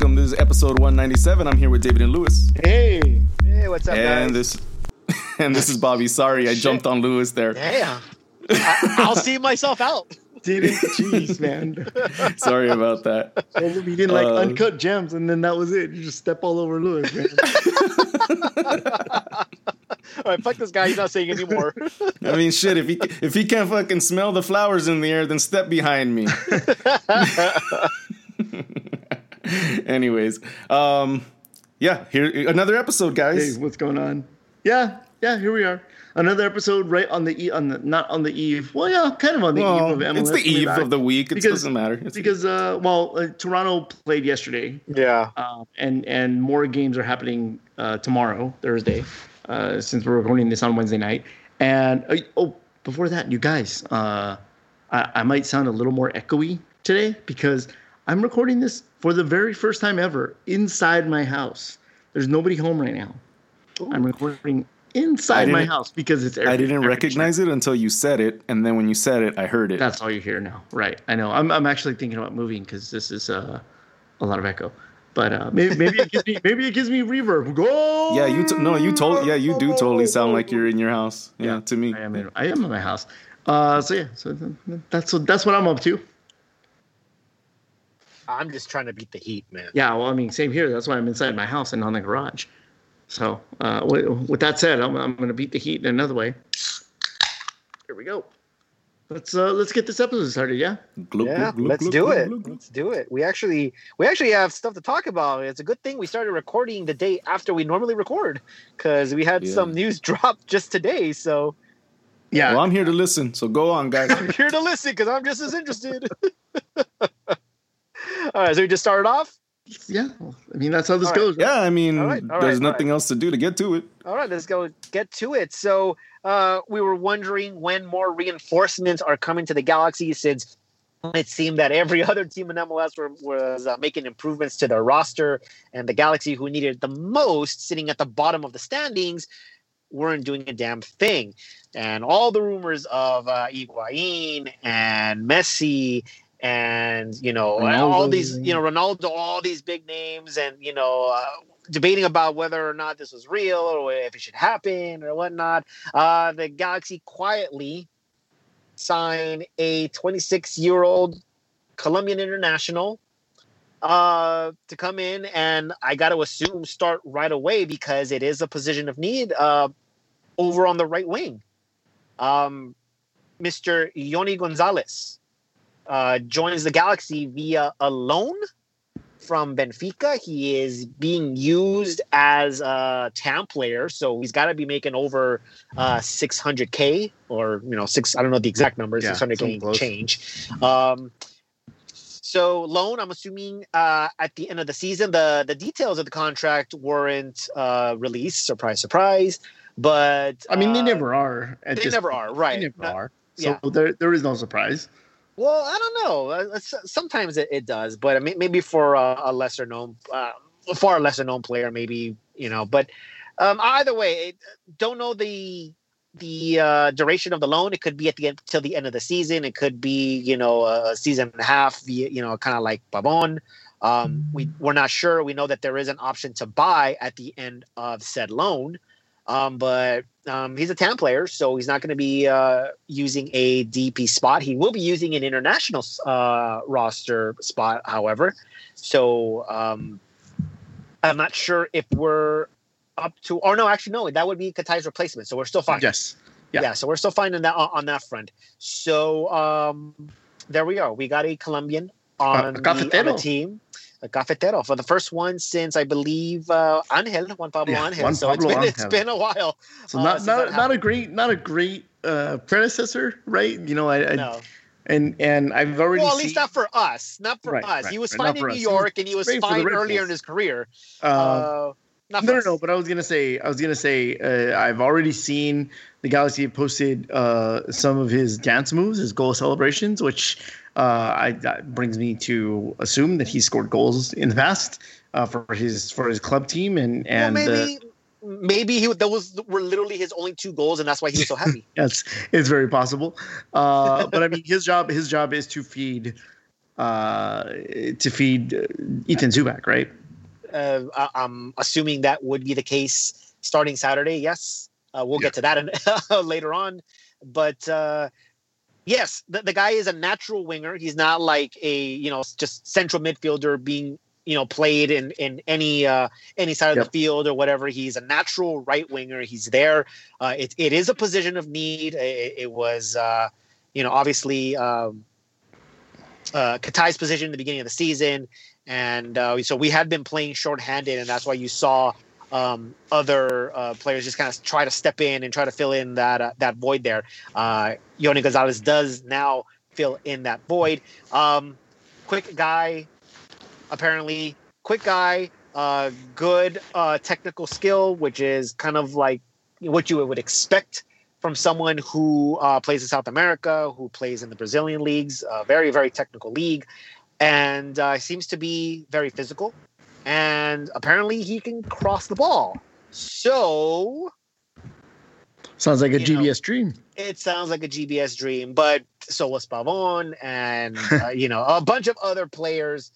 welcome. This is episode 197. I'm here with David and Lewis. Hey. Hey, what's up, and guys? This is Bobby. Sorry, I jumped on Lewis there. Damn. I'll see myself out. David, jeez, man. Sorry about that. You didn't like Uncut Gems, and then that was it. You just step all over Lewis, man. All right, fuck this guy. He's not saying anymore. I mean, shit. If he can't fucking smell the flowers in the air, then step behind me. Anyways, here another episode, guys. Hey, what's going on? Yeah, here we are. Another episode right on the eve. Well, yeah, kind of on the eve of MLS. It's the eve of the week. It doesn't matter. Because Toronto played yesterday. Yeah. And more games are happening tomorrow, Thursday, since we're recording this on Wednesday night. And before that, you guys, I might sound a little more echoey today because I'm recording this for the very first time ever inside my house. There's nobody home right now. Ooh. I'm recording inside my house because it's air. I didn't recognize it until you said it, and then when you said it, I heard it. That's all you hear now, right? I know. I'm actually thinking about moving because this is a lot of echo. But maybe it gives me reverb. Go. Yeah, you do totally sound like you're in your house. Yeah, to me, I am in my house. So that's what I'm up to. I'm just trying to beat the heat, man. Yeah, well, I mean, same here. That's why I'm inside my house and not in the garage. So with that said, I'm going to beat the heat in another way. Here we go. Let's get this episode started. Yeah. Let's do it. We actually have stuff to talk about. It's a good thing we started recording the day after we normally record because we had some news drop just today. So. Yeah. Well, I'm here to listen. So go on, guys. I'm here to listen because I'm just as interested. All right. So we just started off. Yeah, I mean, that's how this goes. Right? Yeah, I mean, there's nothing else to do to get to it. All right, let's go get to it. So we were wondering when more reinforcements are coming to the Galaxy since it seemed that every other team in MLS was making improvements to their roster. And the Galaxy, who needed the most, sitting at the bottom of the standings, weren't doing a damn thing. And all the rumors of Higuain and Messi and Ronaldo, all these Ronaldo, all these big names, and debating about whether or not this was real or if it should happen or whatnot. The Galaxy quietly signed a 26-year-old Colombian international to come in, and I got to assume start right away because it is a position of need over on the right wing. Mr. Yony González joins the Galaxy via a loan from Benfica. He is being used as a TAM player, so he's got to be making over 600K or I don't know the exact number, 600K change. So loan, I'm assuming at the end of the season, the details of the contract weren't released. Surprise, surprise. But I mean, they never are. They never are, right? They never are. So there is no surprise. Well, I don't know. Sometimes it does, but I mean, maybe for a far lesser known player, maybe But either way, don't know the duration of the loan. It could be till the end of the season. It could be a season and a half. Kind of like Pavon. We're not sure. We know that there is an option to buy at the end of said loan. But he's a TAM player, so he's not going to be using a DP spot. He will be using an international roster spot, however. So I'm not sure if we're up to – or no, actually, no. That would be Katai's replacement, so we're still fine. Yes. Yeah, so we're still fine on that front. So there we are. We got a Colombian on the team. A Cafetero for the first one since I believe Juan Pablo Angel. It's been a while. So not a great predecessor, right? And I've already. Well, at least not for us. Not for us. He was fine in New York, and he was fine earlier in his career. But I was gonna say I've already seen the Galaxy posted some of his dance moves, his goal celebrations, which. That brings me to assume that he scored goals in the past for his club team, and well, maybe those were literally his only two goals, and that's why he was so happy. Yes, it's very possible. But I mean, his job is to feed to feed Ethan Zubak, right? I'm assuming that would be the case starting Saturday. Yes, we'll get to that later on. But yes, the guy is a natural winger. He's not like a just central midfielder being played in any side of the field or whatever. He's a natural right winger. He's there. It is a position of need. It was obviously Katai's position in the beginning of the season. And so we had been playing shorthanded, and that's why you saw other players just kind of try to step in and try to fill in that void there. Yony González does now fill in that void. Quick guy, apparently. Quick guy, good technical skill, which is kind of like what you would expect from someone who plays in South America, who plays in the Brazilian leagues, very, very technical league. And seems to be very physical. And apparently he can cross the ball. So. Sounds like a GBS dream. It sounds like a GBS dream. But so was Pavon and, a bunch of other players.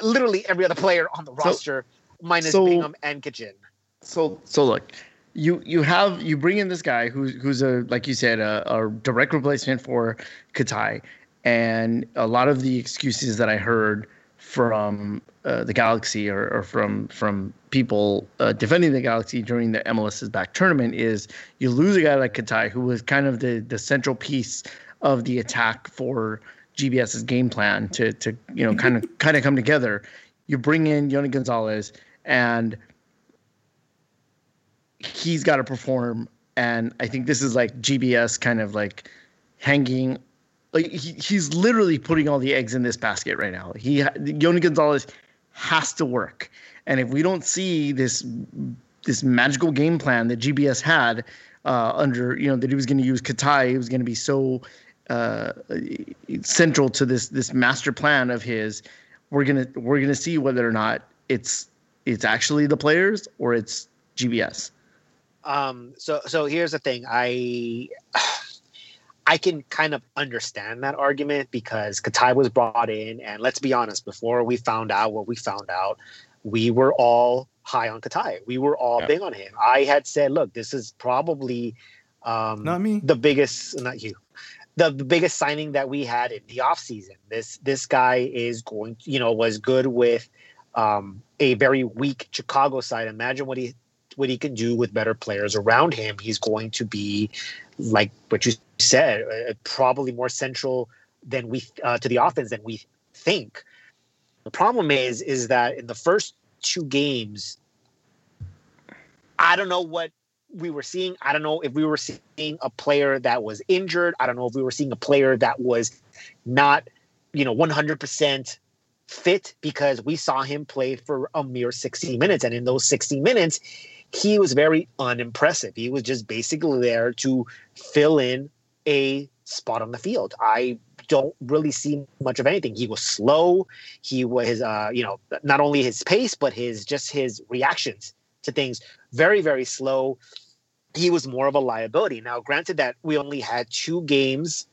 Literally every other player on the roster, minus Bingham and Kitchen. So look. You bring in this guy who's like you said, a direct replacement for Katai. And a lot of the excuses that I heard from the Galaxy or from people defending the Galaxy during the MLS's back tournament is you lose a guy like Katai, who was kind of the central piece of the attack for GBS's game plan to kind of come together. You bring in Yony González, and he's got to perform. And I think this is like GBS kind of like hanging. Like he's literally putting all the eggs in this basket right now. Yony González has to work, and if we don't see this magical game plan that GBS had under that he was going to use Katai, he was going to be so central to this master plan of his. We're gonna see whether or not it's actually the players or it's GBS. So here's the thing, I can kind of understand that argument because Katai was brought in, and let's be honest, before we found out what we found out, we were all high on Katai. We were all big on him. I had said, look, this is probably the biggest signing that we had in the offseason. This guy is going, was good with a very weak Chicago side. Imagine what he can do with better players around him. He's going to be, like what you said, probably more central than we to the offense than we think. The problem is that in the first two games, I don't know what we were seeing. I don't know if we were seeing a player that was injured. I don't know if we were seeing a player that was not, 100% fit, because we saw him play for a mere 60 minutes. And in those 60 minutes, he was very unimpressive. He was just basically there to fill in a spot on the field. I don't really see much of anything. He was slow. He was, not only his pace, but his reactions to things, very, very slow. He was more of a liability. Now, granted that we only had two games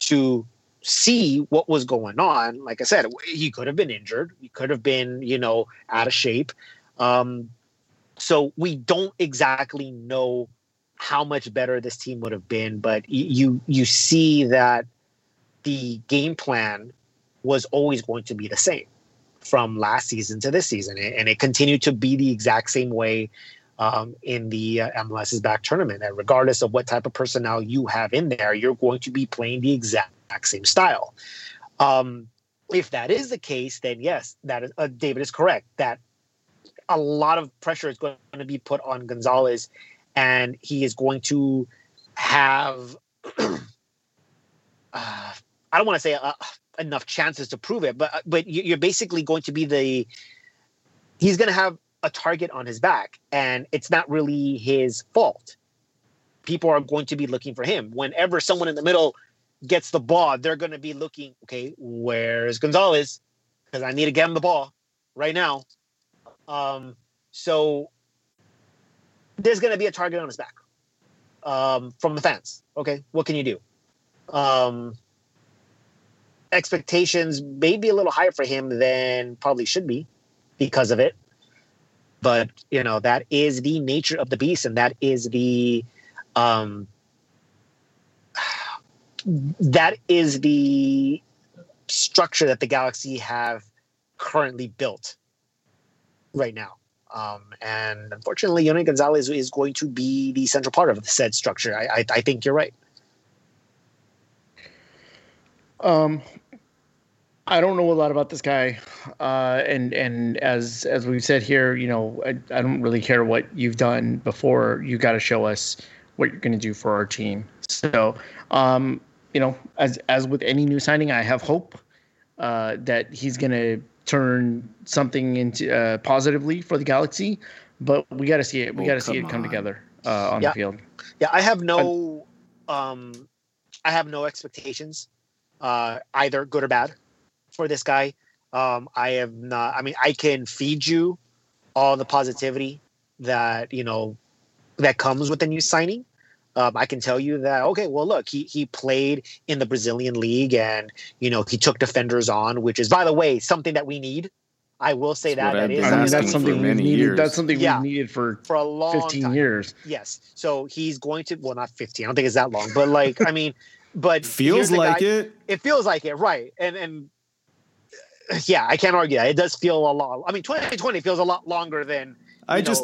to see what was going on. Like I said, he could have been injured. He could have been, out of shape. So we don't exactly know how much better this team would have been, but you see that the game plan was always going to be the same from last season to this season, and it continued to be the exact same way in the MLS's back tournament. And regardless of what type of personnel you have in there, you're going to be playing the exact same style. If that is the case, then yes, that is, David is correct, that a lot of pressure is going to be put on González, and he is going to have I don't want to say enough chances to prove it, but you're basically going to be he's going to have a target on his back, and it's not really his fault. People are going to be looking for him. Whenever someone in the middle gets the ball, they're going to be looking, okay, where's González? Because I need to get him the ball right now. So there's going to be a target on his back from the fans. Okay, what can you do? expectations may be a little higher for him than probably should be because of it. But, you know, that is the nature of the beast, and that is the structure that the Galaxy have currently built right now. And unfortunately, Yony González is going to be the central part of the said structure. I think you're right. I don't know a lot about this guy, and as we've said here, you know, I don't really care what you've done before. You got to show us what you're going to do for our team. So, you know, as with any new signing, I have hope that he's going to turn something into positively for the Galaxy. But we got to see it. We got to see it come together on the field. Yeah, I have no, expectations, either good or bad, for this guy. I have not. I mean, I can feed you all the positivity that, you know, that comes with a new signing. I can tell you that, okay, well, look, he played in the Brazilian league, and, you know, he took defenders on, which is, by the way, something that we need. I will say that's something we needed. That's something we needed for a long 15 time. Years. Yes. So he's going to, well, not 15. I don't think it's that long, but like, I mean, but feels like guy, it. It feels like it. Right. And yeah, I can't argue that. It does feel a lot. I mean, 2020 feels a lot longer than,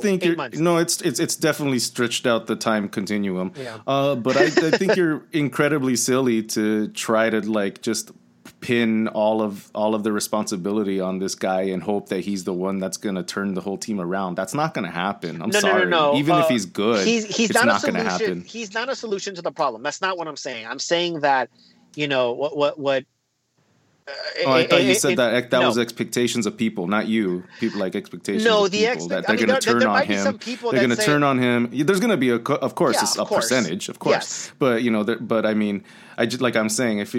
think it's definitely stretched out the time continuum. Yeah. But I think you're incredibly silly to try to like just pin all of the responsibility on this guy and hope that he's the one that's going to turn the whole team around. That's not going to happen. I'm sorry. No. Even if he's good, it's not going to happen. He's not a solution to the problem. That's not what I'm saying. I'm saying that, you know, what I thought you said that was expectations of people, not you. People like expectations. No, the expectations. They're going to turn on him. They're going to turn on him. There's going to be, of course, percentage, of course. Yes. But, you know, but I mean, I just, like I'm saying, if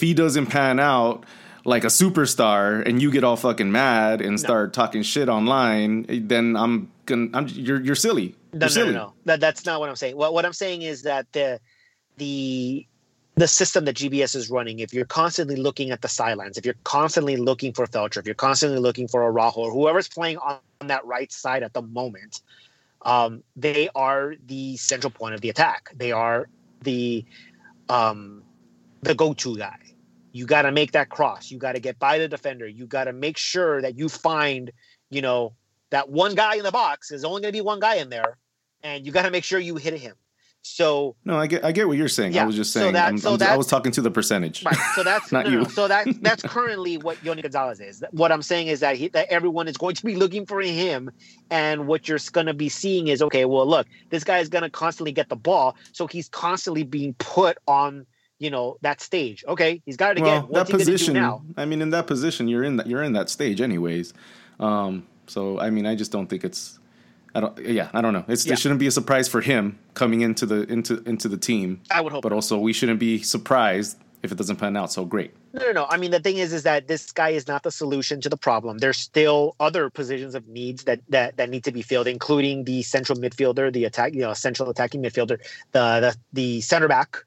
he doesn't pan out like a superstar and you get all fucking mad and start talking shit online, then you're silly. No. That's not what I'm saying. What I'm saying is that the system that GBS is running, if you're constantly looking at the sidelines, if you're constantly looking for Felcher, if you're constantly looking for Araujo or whoever's playing on that right side at the moment, they are the central point of the attack. They are the go-to guy. You got to make that cross. You got to get by the defender. You got to make sure that you find, you know, that one guy in the box. There's only going to be one guy in there, and you got to make sure you hit him. So no, I get what you're saying. Yeah, I was just saying. I was talking to the percentage. Right. So that's not you. So that's currently what Yony González is. What I'm saying is that everyone is going to be looking for him, and what you're going to be seeing is, okay, well, look, this guy is going to constantly get the ball, so he's constantly being put on, you know, that stage. Okay, he's got it again. What's he going to do now? I mean, in that position, you're in that stage anyways. So I mean, I just don't think it's. I don't know. It shouldn't be a surprise for him coming into the into the team. I would hope, but also we shouldn't be surprised if it doesn't pan out so great. No. I mean, the thing is that this guy is not the solution to the problem. There's still other positions of needs that need to be filled, including the central midfielder, central attacking midfielder, the center back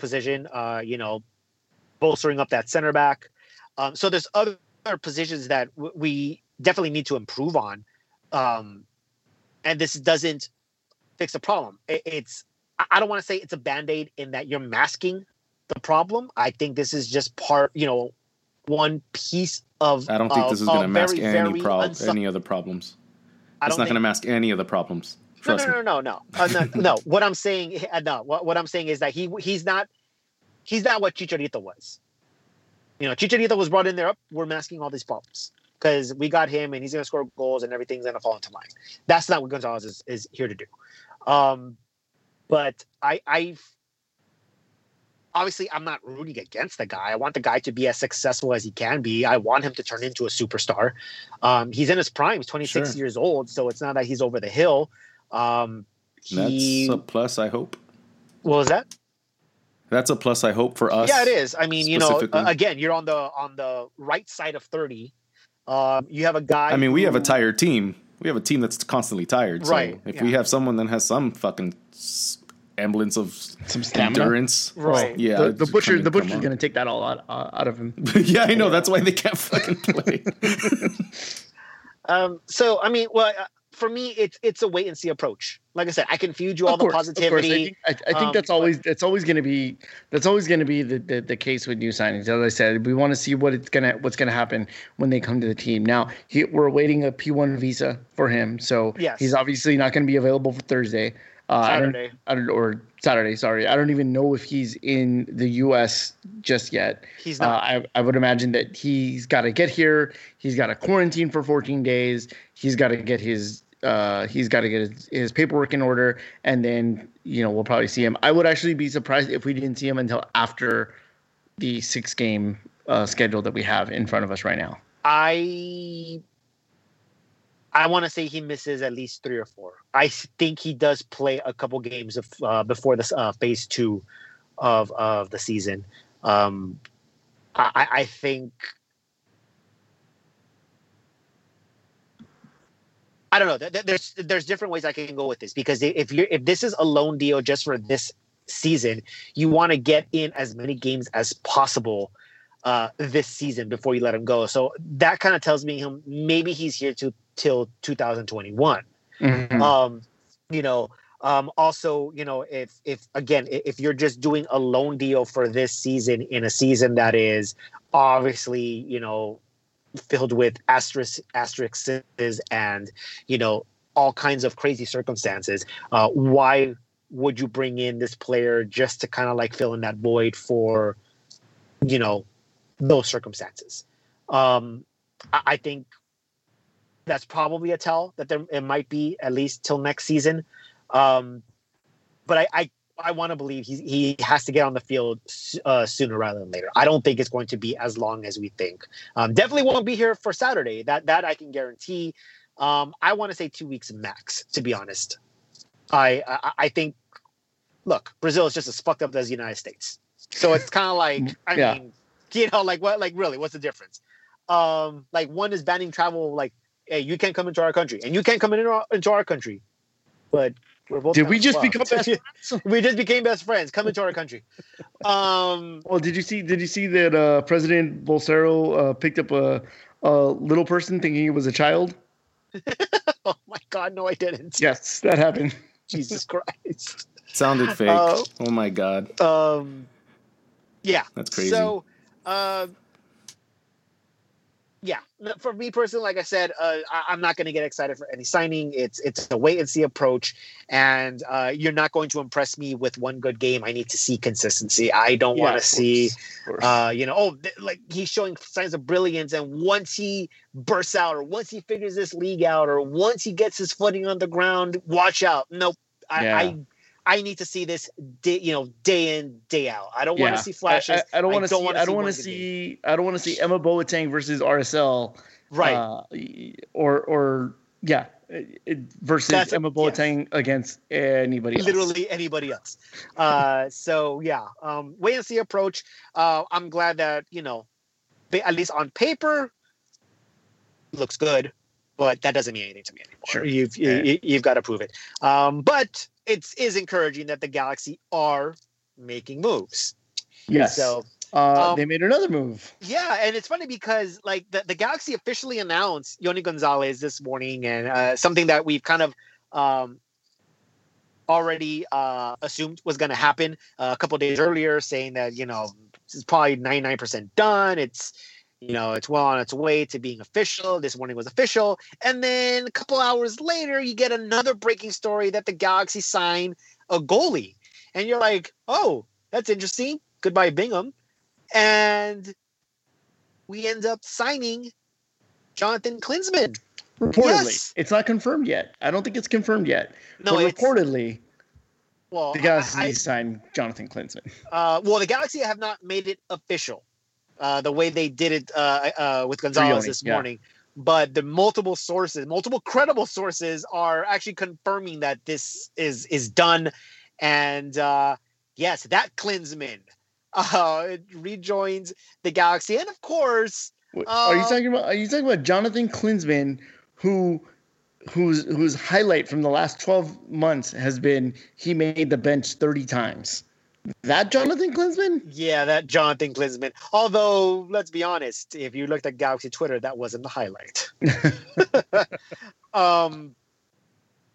position. You know, bolstering up that center back. So there's other positions that we definitely need to improve on. And this doesn't fix the problem. I don't want to say it's a Band-Aid in that you're masking the problem. I think this is just part, you know, one piece of. I don't think this is going to mask any other problems. It's not going to mask any of the problems. No. What I'm saying, What I'm saying is that he's not what Chicharito was. You know, Chicharito was brought in there. We're masking all these problems. Because we got him, and he's going to score goals, and everything's going to fall into line. That's not what González is here to do. But obviously, I'm not rooting against the guy. I want the guy to be as successful as he can be. I want him to turn into a superstar. He's in his prime. He's 26 years old, so it's not that he's over the hill. That's a plus, I hope. What was that? That's a plus, I hope, for us. Yeah, it is. I mean, you know, again, you're on the right side of 30. You have a guy. I mean, we have a tired team. We have a team that's constantly tired. Right. So if we have someone that has some fucking semblance of some stamina. Endurance. Right. Yeah. The butcher's going to take that all out of him. Yeah, I know. Yeah. That's why they can't fucking play. So, I mean, well, for me, it's a wait and see approach. Like I said, I can feed you all the positivity. I think that's always going to be the case with new signings. As I said, we want to see what's going to happen when they come to the team. Now we're awaiting a P1 visa for him, so yes. He's obviously not going to be available for Thursday. Saturday. Or Saturday, sorry. I don't even know if he's in the U.S. just yet. He's not. I would imagine that he's got to get here. He's got to quarantine for 14 days. He's got to get his paperwork in order, and then we'll probably see him. I would actually be surprised if we didn't see him until after the 6-game schedule that we have in front of us right now. I want to say he misses at least 3 or 4. I think he does play a couple games of before this phase 2 of the season. I think I don't know. There's different ways I can go with this, because if this is a loan deal just for this season, you want to get in as many games as possible this season before you let him go. So that kind of tells me him maybe he's here till 2021. Mm-hmm. Also, if again, if you're just doing a loan deal for this season in a season that is obviously, filled with asterisks and, all kinds of crazy circumstances, why would you bring in this player just to kind of like fill in that void for, those circumstances? I think that's probably a tell that it might be at least till next season. But I want to believe he has to get on the field sooner rather than later. I don't think it's going to be as long as we think. Definitely won't be here for Saturday. That I can guarantee. I want to say 2 weeks max, to be honest. I think, look, Brazil is just as fucked up as the United States. So it's kind of like, I mean, really, what's the difference? One is banning travel, hey, you can't come into our country, and you can't come into our country. But we're both become best friends? We just became best friends. Come into our country. Well, did you see that President Bolsonaro picked up a little person thinking it was a child? Oh my God, no, I didn't. Yes, that happened. Jesus Christ. Sounded fake. Oh my God. Yeah. That's crazy. So, yeah, for me personally, like I said, I'm not going to get excited for any signing. It's a wait and see approach, and you're not going to impress me with one good game. I need to see consistency. I don't want to see, he's showing signs of brilliance, and once he bursts out, or once he figures this league out, or once he gets his footing on the ground, watch out. Nope. I need to see this, day in, day out. I don't want to see flashes. I don't want to see Emma Boateng versus RSL, right? Versus Emma Boateng against anybody else. Literally anybody else. Wait and see approach. I'm glad that at least on paper, looks good, but that doesn't mean anything to me anymore. Sure. You've got to prove it. But it is encouraging that the Galaxy are making moves. Yes. So they made another move. Yeah, and it's funny because the Galaxy officially announced Yony González this morning, and something that we've kind of already assumed was going to happen a couple of days earlier, saying that it's probably 99% done. It's it's well on its way to being official. This morning was official. And then a couple hours later, you get another breaking story that the Galaxy signed a goalie. And you're like, oh, that's interesting. Goodbye, Bingham. And we end up signing Jonathan Klinsmann. Reportedly. Yes. It's not confirmed yet. I don't think it's confirmed yet. No, but reportedly. Well, the Galaxy signed Jonathan Klinsmann. The Galaxy have not made it official. The way they did it with Gonzalez this morning. But the multiple credible sources are actually confirming that this is done. And yes, that Klinsmann rejoins the Galaxy. And of course, are you talking about Jonathan Klinsmann, who whose highlight from the last 12 months has been he made the bench 30 times. That Jonathan Klinsmann? Yeah, that Jonathan Klinsmann. Although, let's be honest, if you looked at Galaxy Twitter, that wasn't the highlight.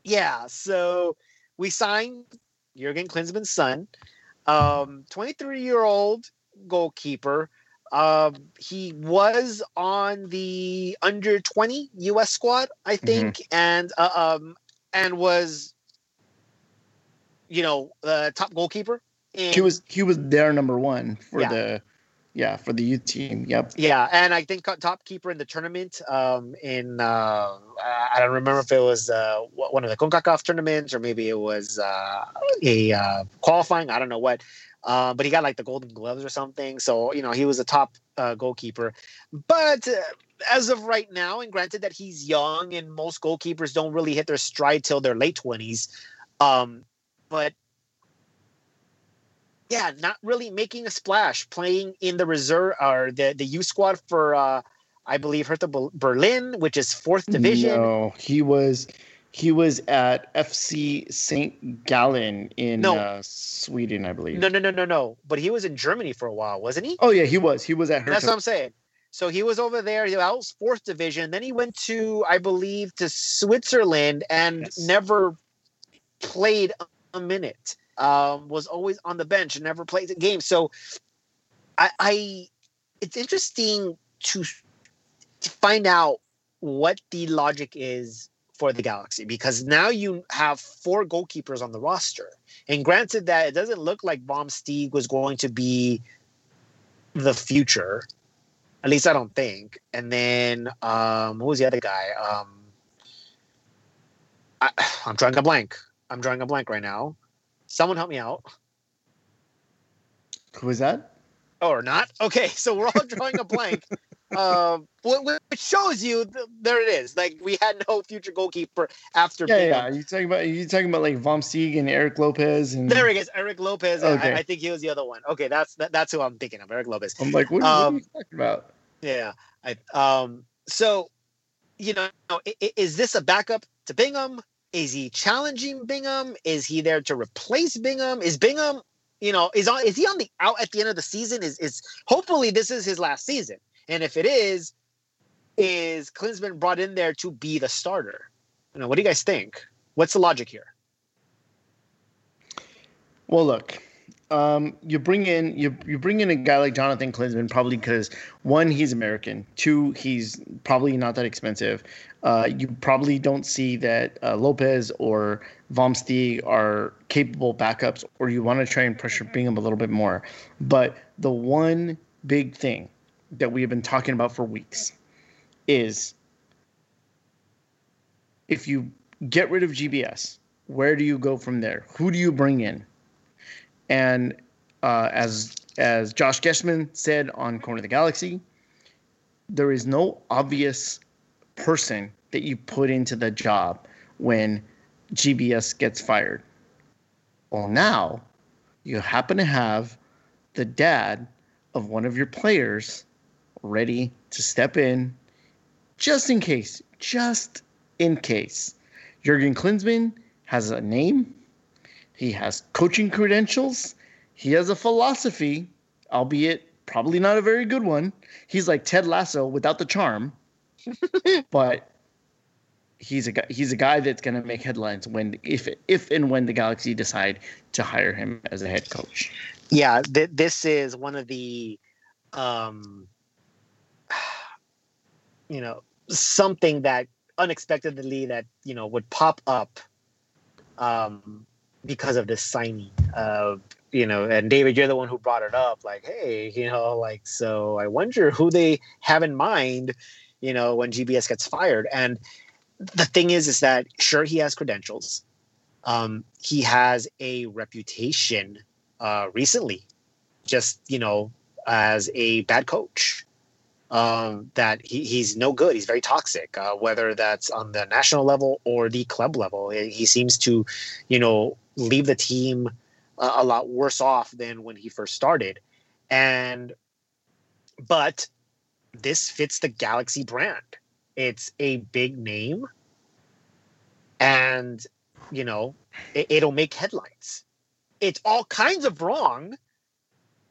Yeah, so we signed Jurgen Klinsmann's son, 23-year-old goalkeeper. He was on the under-20 U.S. squad, I think, and was, you know, the top goalkeeper. He was their number one for for the youth team. Yep. Yeah, and I think top keeper in the tournament. I don't remember if it was one of the CONCACAF tournaments or maybe it was a qualifying. I don't know what. But he got like the Golden Gloves or something. So, you know, he was a top goalkeeper. But as of right now, and granted that he's young and most goalkeepers don't really hit their stride till their late 20s. But yeah, not really making a splash, playing in the reserve or the U squad for, I believe, Hertha Berlin, which is 4th division. No, he was at FC St. Gallen in Sweden, I believe. No. But he was in Germany for a while, wasn't he? Oh, yeah, he was. He was at Hertha. That's what I'm saying. So he was over there. That was 4th division. Then he went to, I believe, to Switzerland and never played a minute. Was always on the bench and never played the game. So I it's interesting to find out what the logic is for the Galaxy, because now you have four goalkeepers on the roster. And granted that it doesn't look like Baumstieg was going to be the future, at least I don't think. And then who was the other guy? I'm drawing a blank. I'm drawing a blank right now. Someone help me out. Who is that? Oh, or not? Okay, so we're all drawing a blank. Which shows you there it is. Like we had no future goalkeeper after. Yeah. You talking about like Vom Steeg and Eric Lopez and. There it is, Eric Lopez. Okay. I think he was the other one. Okay, that's who I'm thinking of, Eric Lopez. I'm like, what are you talking about? Yeah. So, you know, is this a backup to Bingham? Is he challenging Bingham? Is he there to replace Bingham? Is Bingham, you know, is he on the out at the end of the season? Is hopefully this is his last season. And if it is Klinsmann brought in there to be the starter? You know, what do you guys think? What's the logic here? Well, look, you bring in a guy like Jonathan Klinsmann probably because, one, he's American. Two, he's probably not that expensive. You probably don't see that Lopez or Vom Steeg are capable backups, or you want to try and pressure Bingham a little bit more. But the one big thing that we have been talking about for weeks is if you get rid of GBS, where do you go from there? Who do you bring in? And as Josh Gessman said on Corner of the Galaxy, there is no obvious person that you put into the job when GBS gets fired. Well, now you happen to have the dad of one of your players ready to step in just in case. Jurgen Klinsmann has a name. He has coaching credentials. He has a philosophy, albeit probably not a very good one. He's like Ted Lasso without the charm. But he's a guy that's going to make headlines if and when the Galaxy decide to hire him as a head coach. Yeah, this is one of the you know, something that unexpectedly that, you know, would pop up because of this signing of, you know, and David, you're the one who brought it up, like, hey, you know, like, so I wonder who they have in mind, you know, when GBS gets fired. And the thing is that sure, he has credentials. He has a reputation recently, just, you know, as a bad coach. That he's no good. He's very toxic, whether that's on the national level or the club level. He seems to, you know, leave the team a lot worse off than when he first started. But this fits the Galaxy brand. It's a big name. and, you know, it'll make headlines. It's all kinds of wrong.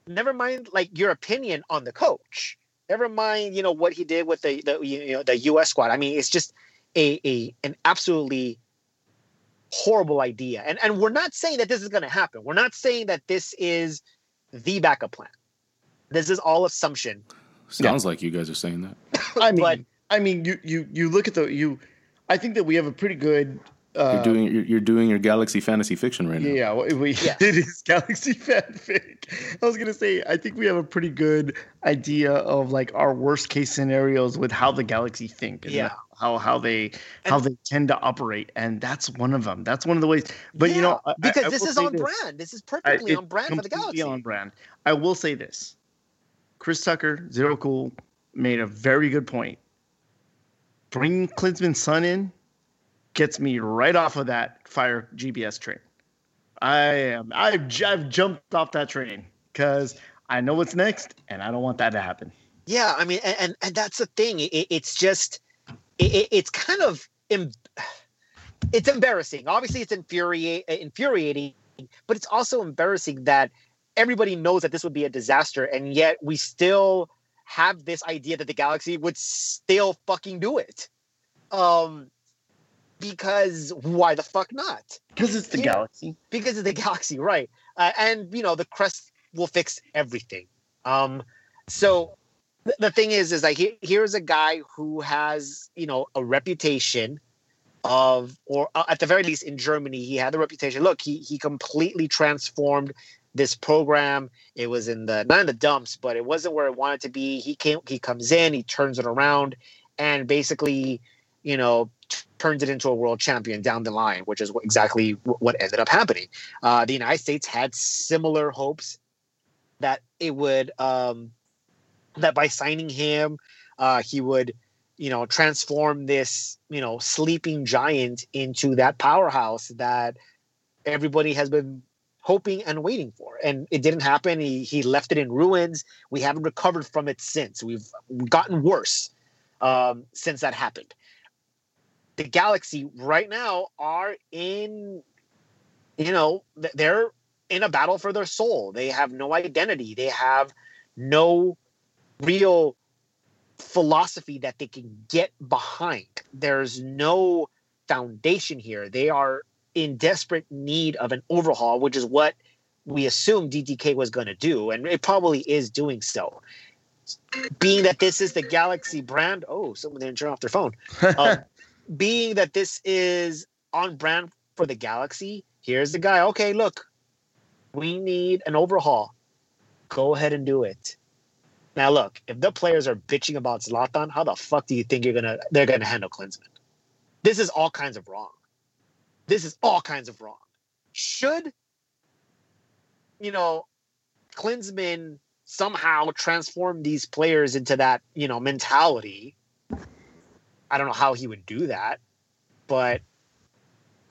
Never mind, like, your opinion on the coach. Never mind, you know, what he did with the U.S. squad. I mean, it's just an absolutely horrible idea. And we're not saying that this is going to happen. We're not saying that this is the backup plan. This is all assumption. Sounds like you guys are saying that. I mean, but, you look at I think that we have a pretty good. You're doing your Galaxy fantasy fiction right now. Yeah. It is Galaxy fanfic. I was gonna say, I think we have a pretty good idea of like our worst case scenarios with how the Galaxy think and how they tend to operate, and that's one of them. That's one of the ways. But you know, because this is on brand. This is perfectly on brand for the Galaxy. On brand. I will say this: Chris Tucker, Zero Cool, made a very good point. Bringing Klinsmann's son in gets me right off of that fire GBS train. I've jumped off that train because I know what's next, and I don't want that to happen. Yeah, I mean, and that's the thing. It's embarrassing. Obviously, it's infuriating, but it's also embarrassing that everybody knows that this would be a disaster, and yet we still have this idea that the Galaxy would still fucking do it. Because why the fuck not? Because it's the Galaxy. Because it's the Galaxy, right. And, you know, the crest will fix everything. So the thing is like, here's a guy who has, you know, a reputation of, or at the very least in Germany, he had the reputation. Look, he completely transformed this program. It was not in the dumps, but it wasn't where it wanted to be. He comes in, he turns it around, and basically, you know, turns it into a world champion down the line, which is exactly what ended up happening. The United States had similar hopes that it would, that by signing him, he would, you know, transform this, you know, sleeping giant into that powerhouse that everybody has been hoping and waiting for. And it didn't happen. He left it in ruins. We haven't recovered from it since. We've gotten worse since that happened. The Galaxy right now are in, you know, they're in a battle for their soul. They have no identity. They have no real philosophy that they can get behind. There's no foundation here. They are in desperate need of an overhaul, which is what we assumed DTK was going to do, and it probably is doing so. Being that this is the Galaxy brand, oh, someone didn't turn off their phone. Being that this is on brand for the Galaxy, here's the guy. Okay, look, we need an overhaul. Go ahead and do it. Now, look, if the players are bitching about Zlatan, how the fuck do you think they're gonna handle Klinsmann? This is all kinds of wrong. Should, you know, Klinsmann somehow transform these players into that, you know, mentality? I don't know how he would do that, but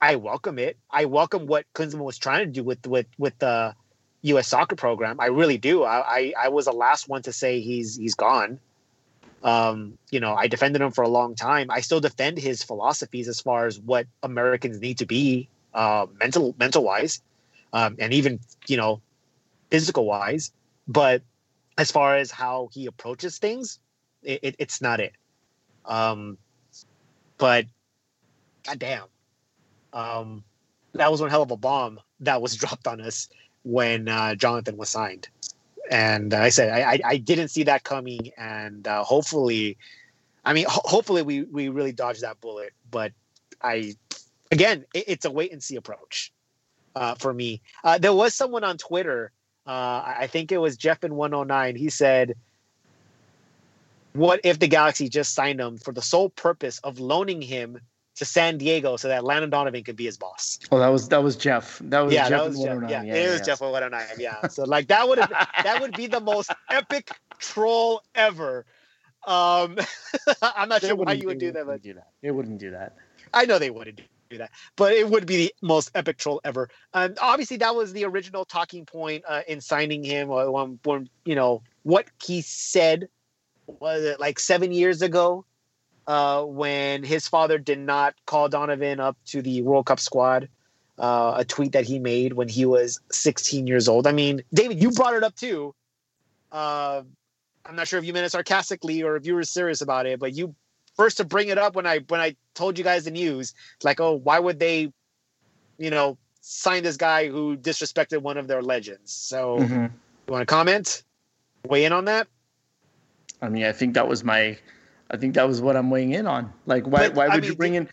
I welcome it. I welcome what Klinsmann was trying to do with the U.S. soccer program. I really do. I was the last one to say he's gone. You know, I defended him for a long time. I still defend his philosophies as far as what Americans need to be mental wise, and even, you know, physical wise. But as far as how he approaches things, it's not it. But goddamn, that was one hell of a bomb that was dropped on us when Jonathan was signed, and I said I didn't see that coming, and hopefully we really dodged that bullet. But it's a wait and see approach for me. There was someone on Twitter, I think it was Jeff in 109. He said, what if the Galaxy just signed him for the sole purpose of loaning him to San Diego so that Landon Donovan could be his boss? Oh, that was Jeff. That was Jeff. Jeff in 109. Yeah. So like that would be the most epic troll ever. I'm not sure why you would do that, but they wouldn't do that. I know they wouldn't do that, but it would be the most epic troll ever. And obviously, that was the original talking point in signing him. When, you know, what he said. Was it like 7 years ago when his father did not call Donovan up to the World Cup squad, a tweet that he made when he was 16 years old. I mean, David, you brought it up too. I'm not sure if you meant it sarcastically or if you were serious about it, but you first to bring it up when I told you guys the news, like, oh, why would they, sign this guy who disrespected one of their legends? So you want to comment? Weigh in on that? I mean, I think that was what I'm weighing in on. Like, why would you bring in?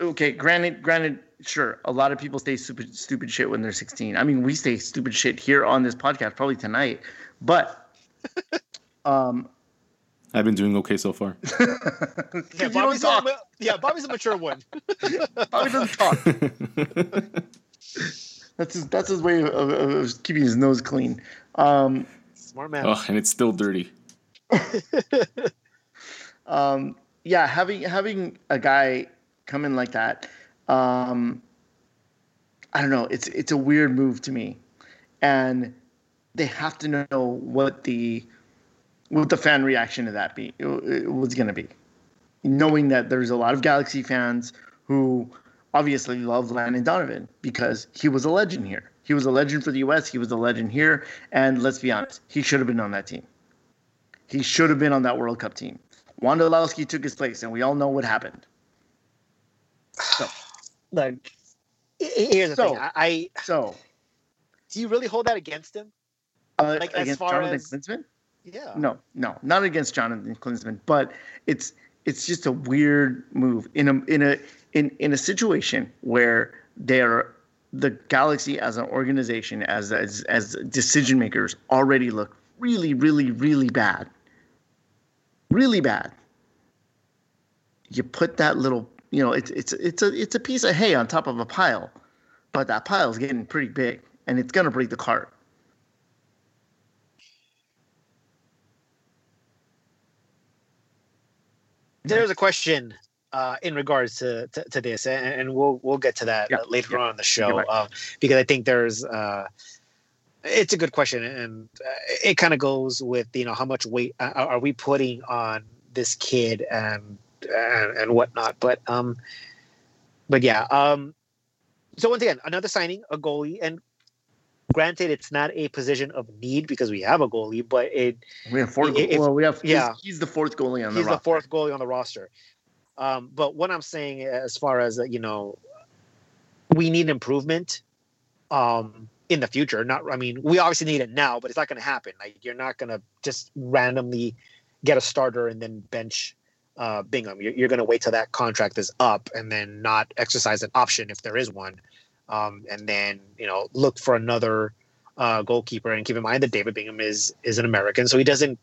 Okay, granted, sure. A lot of people say stupid shit when they're 16. I mean, we say stupid shit here on this podcast probably tonight. But, I've been doing okay so far. Yeah, Bobby's a mature one. Bobby doesn't talk. That's his way of keeping his nose clean. Smart man. Oh, and it's still dirty. Yeah, having a guy come in like that, I don't know. It's a weird move to me, and they have to know what the fan reaction to that was going to be, knowing that there's a lot of Galaxy fans who obviously love Landon Donovan because he was a legend here. He was a legend for the U.S. He was a legend here, and let's be honest, he should have been on that team. He should have been on that World Cup team. Wondolowski took his place, and we all know what happened. So, look, here's the thing. Do you really hold that against him? Against Jonathan Klinsmann? Yeah. No, not against Jonathan Klinsmann. But it's just a weird move in a situation where they're the Galaxy as an organization, as decision makers, already look really, really, really bad. Really bad. You put that little, it's a piece of hay on top of a pile, but that pile is getting pretty big, and it's gonna break the cart. There's a question in regards to this, and we'll get to that later on in the show, right. Because I think there's. It's a good question, and it kind of goes with how much weight are we putting on this kid and whatnot. But yeah. So once again, another signing, a goalie, and granted, it's not a position of need because we have a goalie, but he's the fourth goalie on the roster. He's the fourth goalie on the roster. But what I'm saying, as far as we need improvement. In the future, we obviously need it now, but it's not going to happen. Like, you're not going to just randomly get a starter and then bench Bingham. You're going to wait till that contract is up and then not exercise an option if there is one, and then look for another goalkeeper. And keep in mind that David Bingham is an American, so he doesn't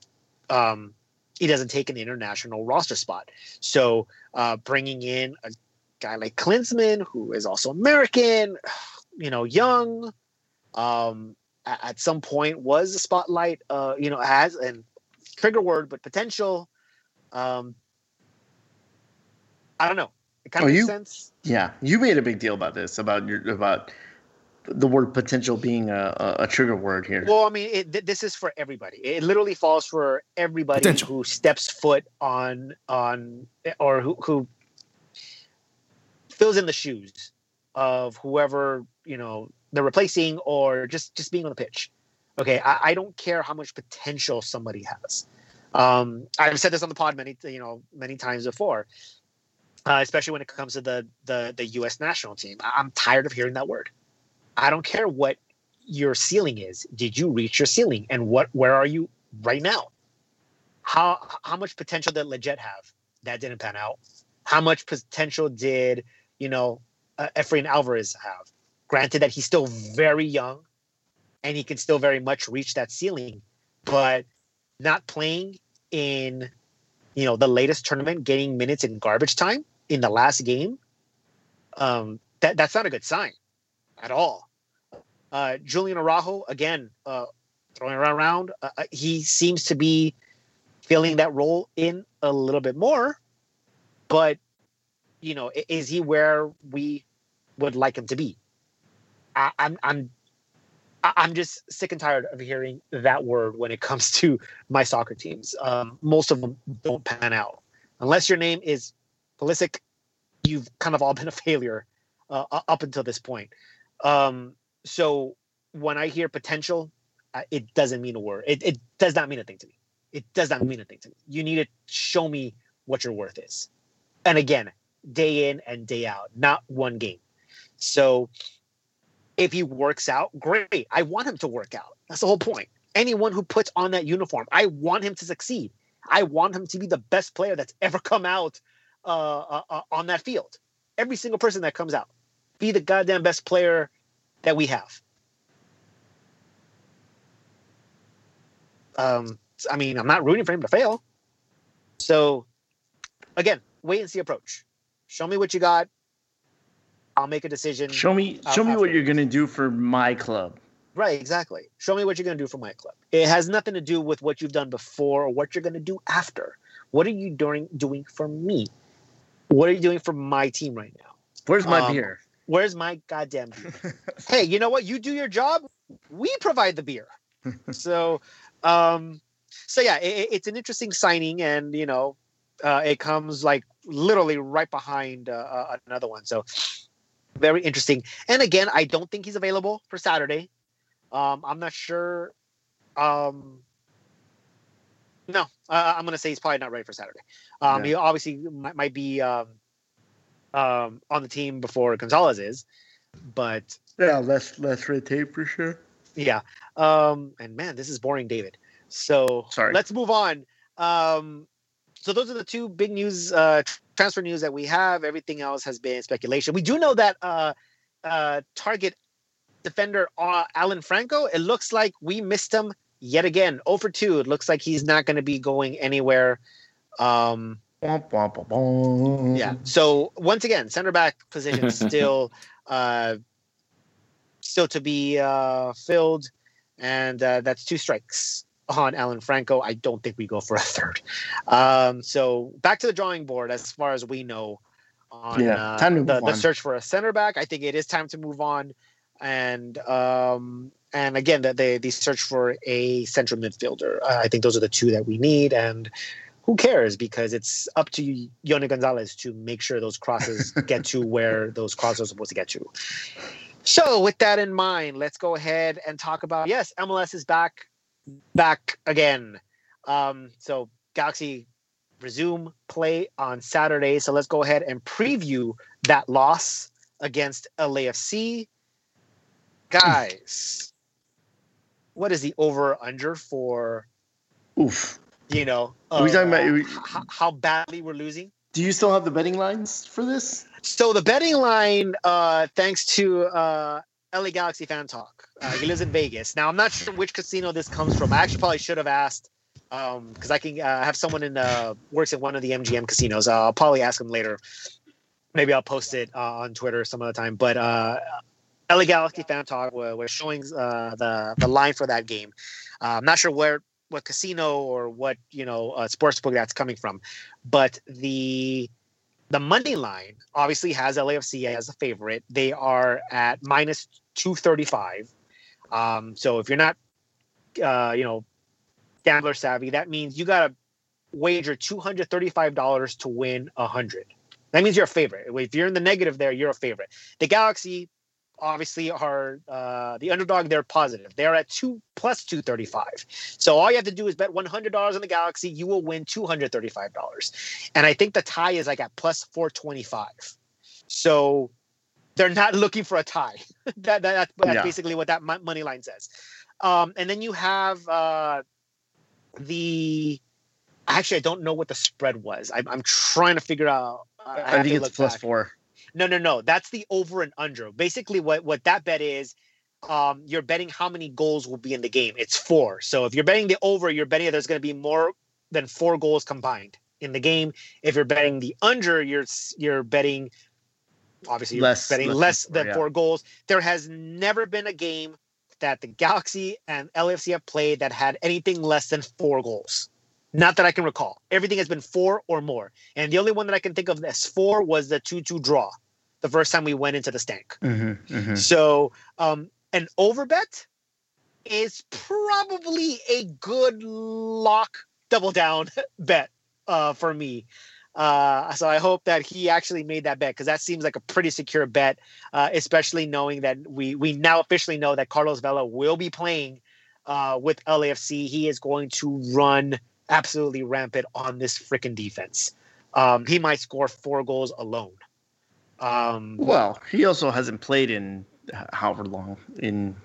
take an international roster spot. So bringing in a guy like Klinsmann, who is also American, young. At some point was the spotlight, has and trigger word, but potential. I don't know. It kind of makes sense. Yeah. You made a big deal about this, about the word potential being a trigger word here. Well, this is for everybody. It literally falls for everybody potential. Who steps foot on or who fills in the shoes of whoever, they're replacing or just being on the pitch. Okay, I don't care how much potential somebody has. I've said this on the pod many times before, especially when it comes to the U.S. national team. I'm tired of hearing that word. I don't care what your ceiling is. Did you reach your ceiling? And where are you right now? How much potential did Leggett have? That didn't pan out. How much potential did Efrain Alvarez have? Granted that he's still very young and he can still very much reach that ceiling, but not playing in, the latest tournament, getting minutes in garbage time in the last game, that's not a good sign at all. Julian Araujo, again, throwing around, he seems to be filling that role in a little bit more, but, is he where we would like him to be? I'm just sick and tired of hearing that word when it comes to my soccer teams. Most of them don't pan out. unless your name is Pulisic, you've kind of all been a failure up until this point. So when I hear potential, it doesn't mean a word. It does not mean a thing to me. It does not mean a thing to me. You need to show me what your worth is. And again, day in and day out, not one game. So if he works out, great. I want him to work out. That's the whole point. Anyone who puts on that uniform, I want him to succeed. I want him to be the best player that's ever come out on that field. Every single person that comes out, be the goddamn best player that we have. I mean, I'm not rooting for him to fail. So, again, wait and see approach. Show me what you got. I'll make a decision. Show me what you're going to do for my club. Right, exactly. Show me what you're going to do for my club. It has nothing to do with what you've done before or what you're going to do after. What are you doing for me? What are you doing for my team right now? Where's my beer? Where's my goddamn beer? Hey, you know what? You do your job. We provide the beer. So yeah, it's an interesting signing, and you know, it comes like literally right behind another one. So very interesting. And again, I don't think he's available for Saturday. I'm not sure. I'm going to say he's probably not ready for Saturday. Yeah. He obviously might be on the team before Gonzalez is, but yeah, less red tape for sure. Yeah. And man, this is boring, David. So sorry. Let's move on. So those are the two big news, transfer news that we have. Everything else has been speculation. We do know that target defender Alan Franco, it looks like we missed him yet again. 0 for 2. It looks like he's not going to be going anywhere. Yeah. So once again, center back position still still to be filled, and that's 2 strikes on Alan Franco. I don't think we go for a third. So back to the drawing board as far as we know on the search for a center back. I think it is time to move on, and again that they search for a central midfielder. I think those are the 2 that we need, and who cares, because it's up to Yony González to make sure those crosses get to where those crosses are supposed to get to. So with that in mind, let's go ahead and talk about, yes, MLS is back again. So Galaxy resume play on Saturday. So let's go ahead and preview that loss against LAFC. Guys, what is the over-under for, you know, how badly we're losing? Do you still have the betting lines for this? So the betting line, thanks to LA Galaxy Fan Talk. He lives in Vegas. Now, I'm not sure which casino this comes from. I actually probably should have asked, because I can have someone in works at one of the MGM casinos. I'll probably ask him later. Maybe I'll post it on Twitter some other time. But LA Galaxy Fan Talk was showing the line for that game. I'm not sure what casino or what, you know, sportsbook that's coming from. But the money line obviously has LAFC as a favorite. They are at minus 235. So if you're not, gambler savvy, that means you got to wager $235 to win 100. That means you're a favorite. If you're in the negative there, you're a favorite. The Galaxy obviously are the underdog. They're positive. They're at plus 235. So all you have to do is bet $100 on the Galaxy. You will win $235. And I think the tie is like at plus 425. So they're not looking for a tie. That's basically what that money line says. And then you have actually, I don't know what the spread was. I'm trying to figure out. I think it's plus 4. No. That's the over and under. Basically, what that bet is, you're betting how many goals will be in the game. It's 4. So if you're betting the over, you're betting there's going to be more than 4 goals combined in the game. If you're betting the under, you're betting obviously less than 4 goals. There has never been a game that the Galaxy and LAFC have played that had anything less than 4 goals. Not that I can recall. Everything has been 4 or more. And the only one that I can think of as 4 was the 2-2 draw, the first time we went into the stank. Mm-hmm, mm-hmm. So an overbet is probably a good lock double down bet for me. So I hope that he actually made that bet, because that seems like a pretty secure bet, especially knowing that we now officially know that Carlos Vela will be playing with LAFC. He is going to run absolutely rampant on this freaking defense. He might score 4 goals alone. Well, he also hasn't played in however long, in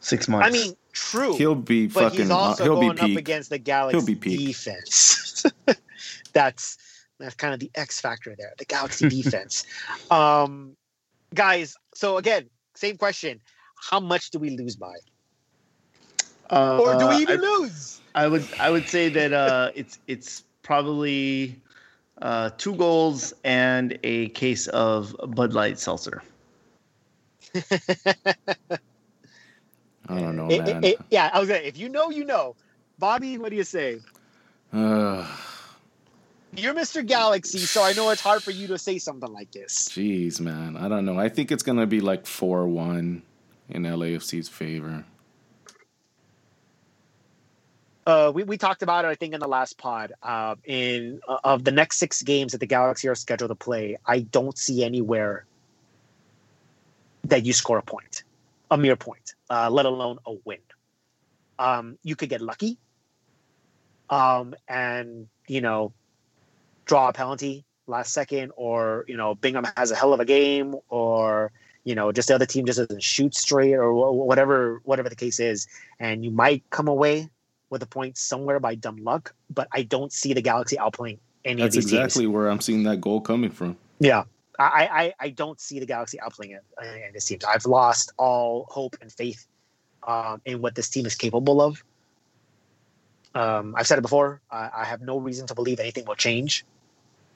6 months. I mean, true. He'll be but fucking. He's also he'll going be up against the Galaxy defense. That's kind of the X factor there. The Galaxy defense, guys. So again, same question: how much do we lose by? Or do we even lose? I would say that it's probably 2 goals and a case of Bud Light seltzer. I don't know, man. Yeah, I was gonna. If you know, you know. Bobby, what do you say? You're Mr. Galaxy, so I know it's hard for you to say something like this. Jeez, man, I don't know. I think it's gonna be like 4-1 in LAFC's favor. We talked about it, I think, in the last pod. In of the next 6 games that the Galaxy are scheduled to play, I don't see anywhere that you score a point, a mere point, let alone a win. You could get lucky, and draw a penalty last second, or Bingham has a hell of a game, or just the other team just doesn't shoot straight, or whatever the case is, and you might come away with a point somewhere by dumb luck, but I don't see the Galaxy outplaying any of these teams. That's exactly where I'm seeing that goal coming from. Yeah. I don't see the Galaxy outplaying it in this team. I've lost all hope and faith in what this team is capable of. I've said it before. I have no reason to believe anything will change.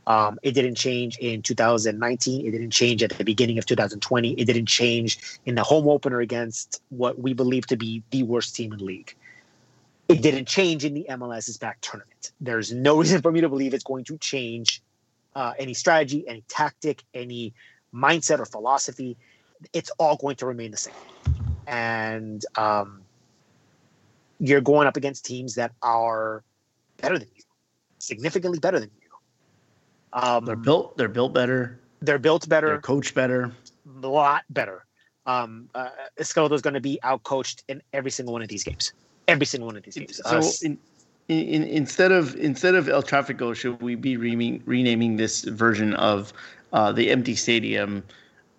It didn't change in 2019. It didn't change at the beginning of 2020. It didn't change in the home opener against what we believe to be the worst team in the league. It didn't change in the MLS's back tournament. There's no reason for me to believe it's going to change any strategy, any tactic, any mindset or philosophy. It's all going to remain the same. And you're going up against teams that are better than you, significantly better than you. They're built better. They're built better. They're coached better. A lot better. Escaldo's going to be outcoached in every single one of these games. Every single one of these games. So instead of El Tráfico, should we be renaming this version of the empty stadium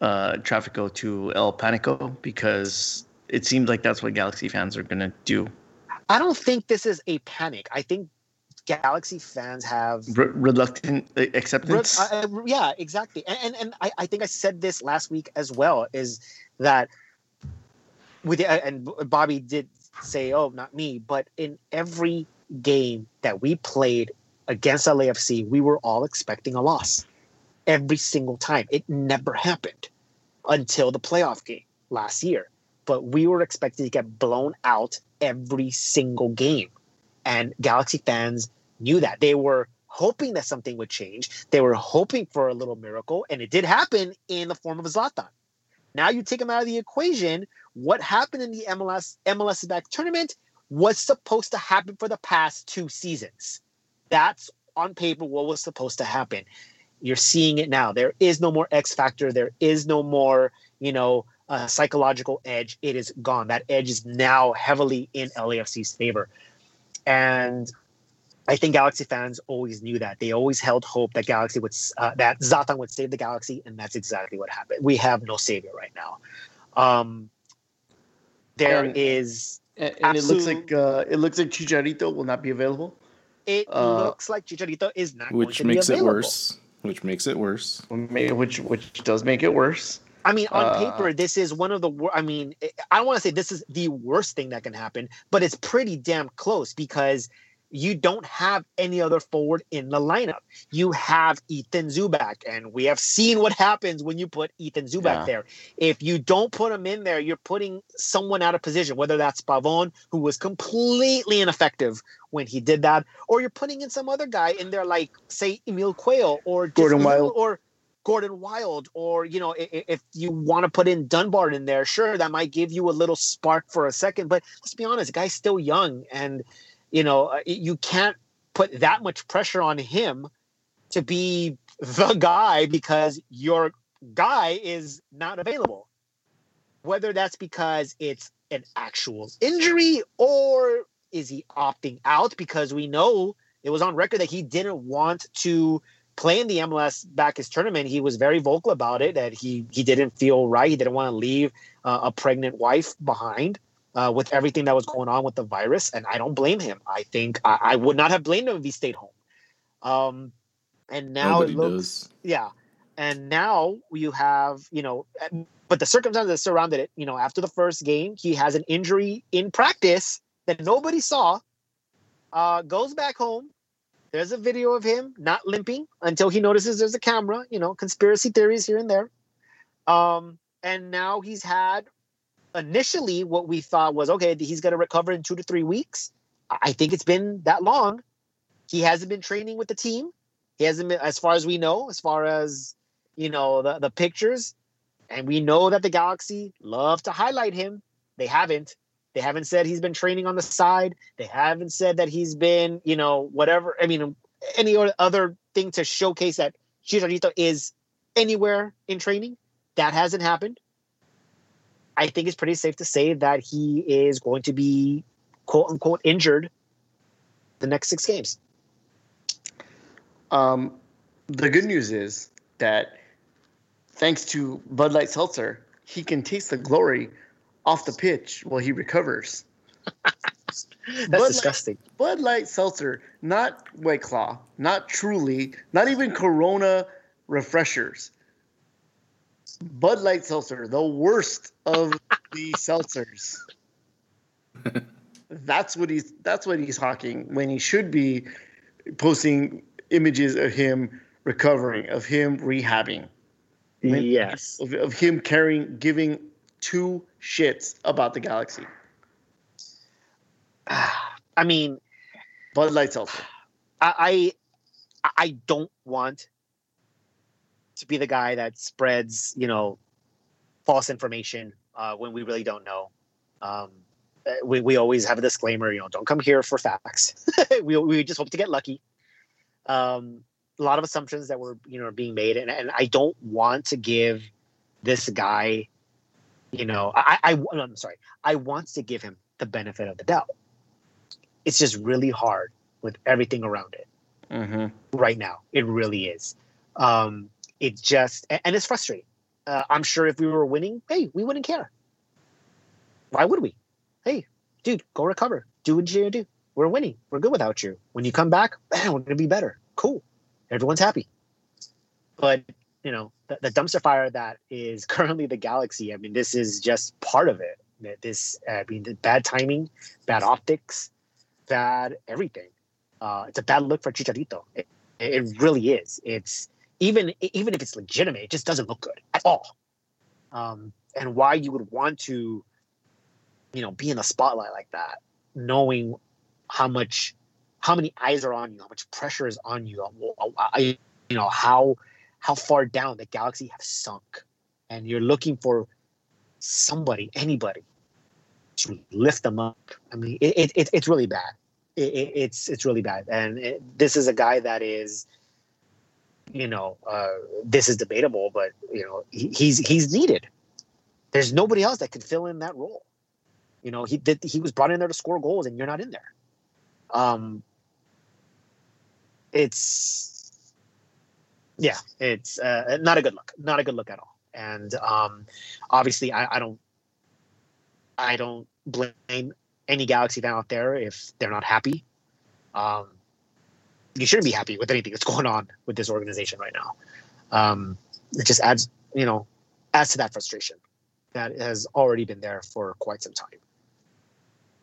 Tráfico to El Pánico? Because it seems like that's what Galaxy fans are going to do. I don't think this is a panic. I think Galaxy fans have reluctant acceptance. Yeah, exactly. And I think I said this last week as well, is that and Bobby did say, oh, not me, but in every game that we played against LAFC, we were all expecting a loss every single time. It never happened until the playoff game last year, but we were expected to get blown out every single game, and Galaxy fans knew that. They were hoping that something would change. They were hoping for a little miracle, and it did happen in the form of Zlatan. Now you take him out of the equation. What happened in the MLS back tournament was supposed to happen for the past 2 seasons. That's on paper what was supposed to happen. You're seeing it now. There is no more X factor. There is no more, psychological edge. It is gone. That edge is now heavily in LAFC's favor. And I think Galaxy fans always knew that. They always held hope that that Zlatan would save the Galaxy, and that's exactly what happened. We have no savior right now. It looks like Chicharito will not be available. It looks like Chicharito is not going to be available, which makes it worse. Which does make it worse. I mean, on paper, this is one of the worst. I mean, I don't want to say this is the worst thing that can happen, but it's pretty damn close, because you don't have any other forward in the lineup. You have Ethan Zubak, and we have seen what happens when you put Ethan Zubak there. If you don't put him in there, you're putting someone out of position, whether that's Pavon, who was completely ineffective when he did that, or you're putting in some other guy in there, like, say, Emil Cuello or Gordon Wild, or, if you want to put in Dunbar in there, sure, that might give you a little spark for a second, but let's be honest, the guy's still young, and you can't put that much pressure on him to be the guy because your guy is not available. Whether that's because it's an actual injury or is he opting out because we know it was on record that he didn't want to play in the MLS back his tournament. He was very vocal about it, that he didn't feel right. He didn't want to leave a pregnant wife behind with everything that was going on with the virus. And I don't blame him. I think I would not have blamed him if he stayed home. And now nobody it looks, does. Yeah. And now you have, you know, but the circumstances that surrounded it, you know, after the first game, he has an injury in practice that nobody saw, goes back home. There's a video of him not limping until he notices there's a camera, you know, conspiracy theories here and there. And now he's had initially what we thought was, okay, he's going to recover in 2 to 3 weeks. I think it's been that long. He hasn't been training with the team. He hasn't been, as far as we know, as far as, you know, the pictures. And we know that the Galaxy love to highlight him. They haven't. They haven't said he's been training on the side. They haven't said that he's been, you know, whatever. I mean, any other thing to showcase that Chicharito is anywhere in training. That hasn't happened. I think it's pretty safe to say that he is going to be, quote unquote, injured the next 6 games. The good news is that thanks to Bud Light Seltzer, he can taste the glory off the pitch while he recovers. That's disgusting. Bud Light Seltzer, not White Claw, not Truly, not even Corona refreshers. Bud Light Seltzer, the worst of the seltzers. That's what he's hawking when he should be posting images of him recovering, of him rehabbing. Yes. Of him caring, giving two shits about the Galaxy. I mean, Bud Light Seltzer. I don't want to be the guy that spreads, you know, false information when we really don't know. We always have a disclaimer, you know, don't come here for facts. we just hope to get lucky. A lot of assumptions that were, you know, being made, and I don't want to give this guy. You know, I'm sorry. I want to give him the benefit of the doubt. It's just really hard with everything around it right now. It really is. It just, and it's frustrating. I'm sure if we were winning, hey, we wouldn't care. Why would we? Hey, dude, go recover. Do what you do. We're winning. We're good without you. When you come back, man, we're going to be better. Cool. Everyone's happy. But, you know, the dumpster fire that is currently the Galaxy. I mean, this is just part of it. This, I mean, the bad timing, bad optics, bad everything. It's a bad look for Chicharito. It really is. It's even if it's legitimate, it just doesn't look good at all. And why you would want to, you know, be in the spotlight like that, knowing how many eyes are on you, how much pressure is on you, you know, how far down the Galaxy have sunk, and you're looking for anybody to lift them up. I mean, it's really bad. It's really bad. And this is a guy that is, you know, this is debatable, but you know, he's needed. There's nobody else that can fill in that role. You know, he was brought in there to score goals, and you're not in there. Yeah, it's not a good look. Not a good look at all. And obviously, I don't blame any Galaxy fan out there if they're not happy. You shouldn't be happy with anything that's going on with this organization right now. It just adds to that frustration that has already been there for quite some time.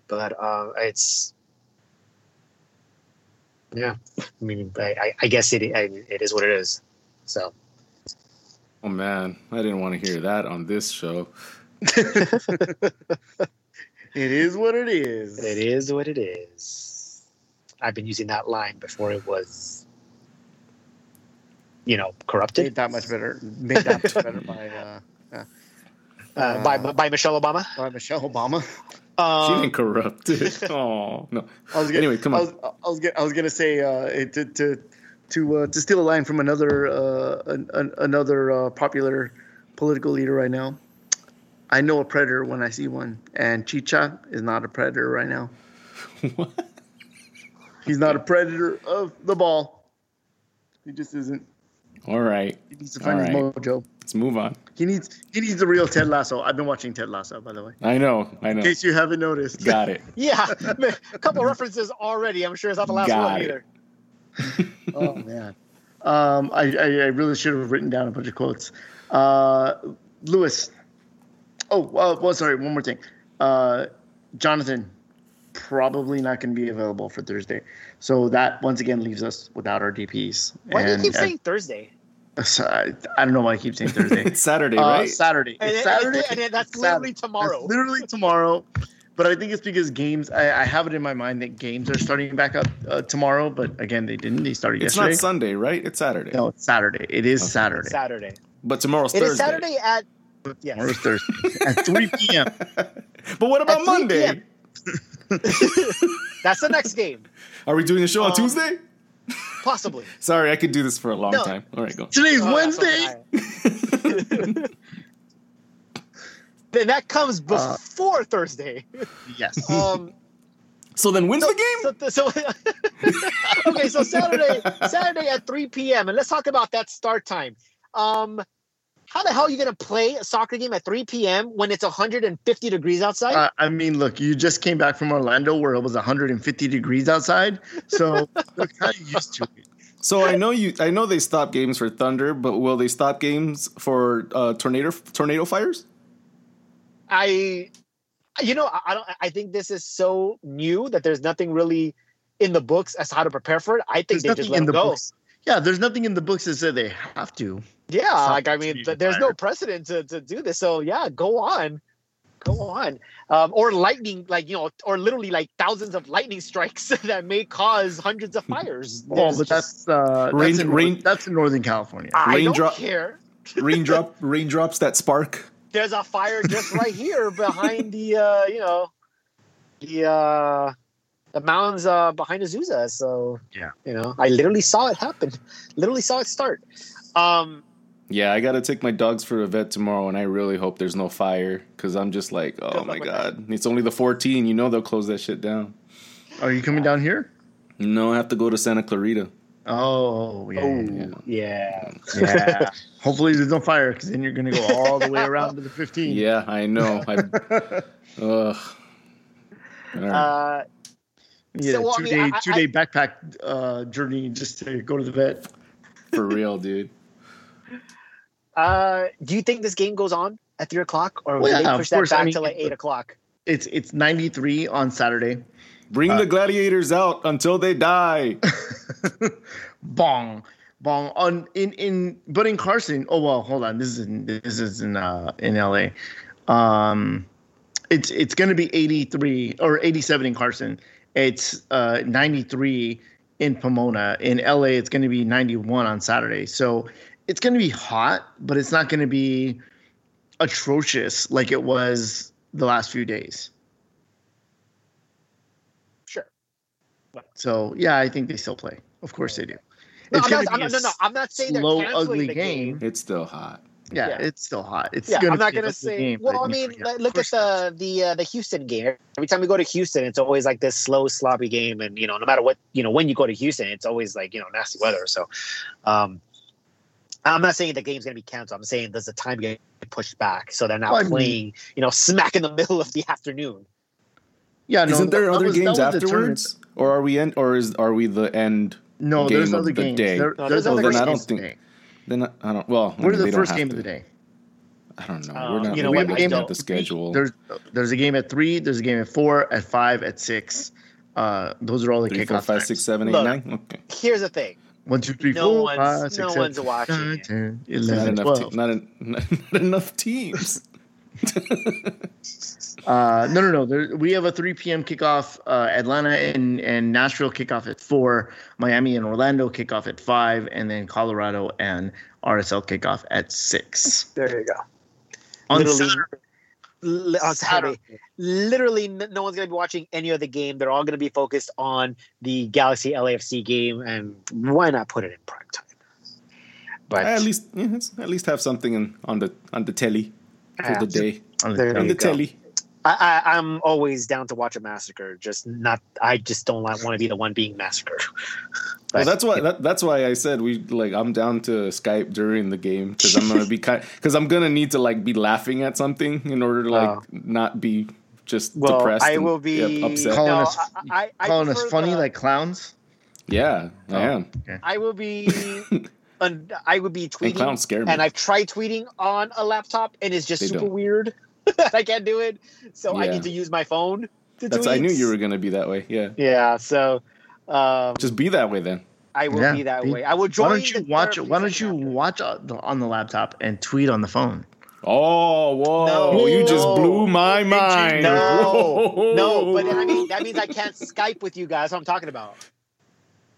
But it's. Yeah, I mean, I guess it is what it is. So, oh man, I didn't want to hear that on this show. It is what it is. It is what it is. I've been using that line before it was, you know, corrupted. Made that much better by Michelle Obama. By Michelle Obama. She didn't corrupt it. Oh no! Anyway, come on. I was gonna say to to steal a line from another popular political leader right now. I know a predator when I see one, and Chicha is not a predator right now. What? He's not a predator of the ball. He just isn't. All right. He needs to find his mojo. Let's move on. He needs the real Ted Lasso. I've been watching Ted Lasso, by the way. I know. In case you haven't noticed. Got it. Yeah. A couple references already. I'm sure it's not the last one either. Oh, man. I really should have written down a bunch of quotes. Lewis. One more thing. Jonathan, probably not going to be available for Thursday. So that, once again, leaves us without our DPs. Why do you keep saying Thursday? I don't know why I keep saying Thursday. It's Saturday, right? It's Saturday. And that's literally tomorrow. That's literally tomorrow. But I think it's because games, I have it in my mind that games are starting back up tomorrow. But again, they didn't. They started yesterday. It's not Sunday, right? It's Saturday. No, it's Saturday. It is Saturday. It's Saturday. But tomorrow's Thursday. It is Saturday at... Yes. Tomorrow's Thursday at 3 p.m. But what about Monday? That's the next game. Are we doing the show on Tuesday? Possibly. Sorry, I could do this for a long time. All right, go. Today's Wednesday. Then that comes before Thursday. Yes. So then when's the game? So okay, so Saturday at 3 p.m. And let's talk about that start time. How the hell are you going to play a soccer game at 3 p.m. when it's 150 degrees outside? I mean, look, you just came back from Orlando where it was 150 degrees outside. So we're kind of used to it. So I know they stop games for thunder, but will they stop games for tornado fires? I think this is so new that there's nothing really in the books as to how to prepare for it. I think they just let it go. Yeah, there's nothing in the books that said they have to. Yeah, there's no precedent to do this. So, yeah, go on. Or lightning, or literally like thousands of lightning strikes that may cause hundreds of fires. Well, but that's in Northern California. I don't care. Raindrops that spark. There's a fire just right here behind the mountains behind Azusa. So, yeah. I literally saw it happen. Literally saw it start. Yeah, I got to take my dogs for a vet tomorrow, and I really hope there's no fire because I'm just like, oh, my God. It's only the 14. You know they'll close that shit down. Are you coming down here? No, I have to go to Santa Clarita. Oh, yeah. Yeah. Hopefully there's no fire because then you're going to go all the way around to the 15. Yeah, I know. Yeah, so, two-day backpack journey just to go to the vet. For real, dude. Do you think this game goes on at 3 o'clock, or will they push that back till like 8 o'clock? It's 93 on Saturday. Bring the gladiators out until they die. Bong. But in Carson. Oh well, hold on. This is in LA. It's going to be 83 or 87 in Carson. It's 93 in Pomona. In LA, it's going to be 91 on Saturday. So it's going to be hot, but it's not going to be atrocious like it was the last few days. Sure. So, yeah, I think they still play. Of course they do. I'm not saying they're canceling the game. It's still hot. Yeah, it's still hot. I'm not gonna say. Game, well, I mean, look at the Houston game. Every time we go to Houston, it's always like this slow, sloppy game, and no matter what, when you go to Houston, it's always like nasty weather. So, I'm not saying the game's gonna be canceled. I'm saying does the time get pushed back so they're not playing, smack in the middle of the afternoon. Yeah, isn't there other games afterwards, or are we the end? No, there's other games. There's other games. I don't think. Then I don't. Well, what is the first game of the day? I don't know. We're not looking at the schedule. There's a game at 3. There's a game at 4. At 5. At 6. Those are all the kickoff times. 3, 4, 5, 6, 7, 8, 9. Okay. Here's the thing. 1, 2, 3, 4, 5, 6, 7. No one's watching. 10, 11, 12. Not enough teams. No. We have a 3 p.m. kickoff. Atlanta and Nashville kickoff at 4. Miami and Orlando kickoff at 5. And then Colorado and RSL kickoff at 6. There you go. On Saturday, Literally, no one's going to be watching any other game. They're all going to be focused on the Galaxy LAFC game, and why not put it in prime time? But at least have something on the telly for the day. On the telly. I'm always down to watch a massacre. I just don't want to be the one being massacred. But, well, that's why I said I'm down to Skype during the game, because I'm gonna be because I'm gonna need to be laughing at something in order to not be just depressed. I will be upset. Calling us funny like clowns. Yeah, I am. Okay. I will be. I would be tweeting, clowns scare me. And I've tried tweeting on a laptop, and it's just weird. I can't do it, so I need to use my phone to tweet. I knew you were going to be that way. Yeah. So just be that way then. I will be that way. I will join. Why don't you watch on the laptop and tweet on the phone? Oh, whoa! No. You just blew my mind. No. But I mean, that means I can't Skype with you guys. That's what I'm talking about.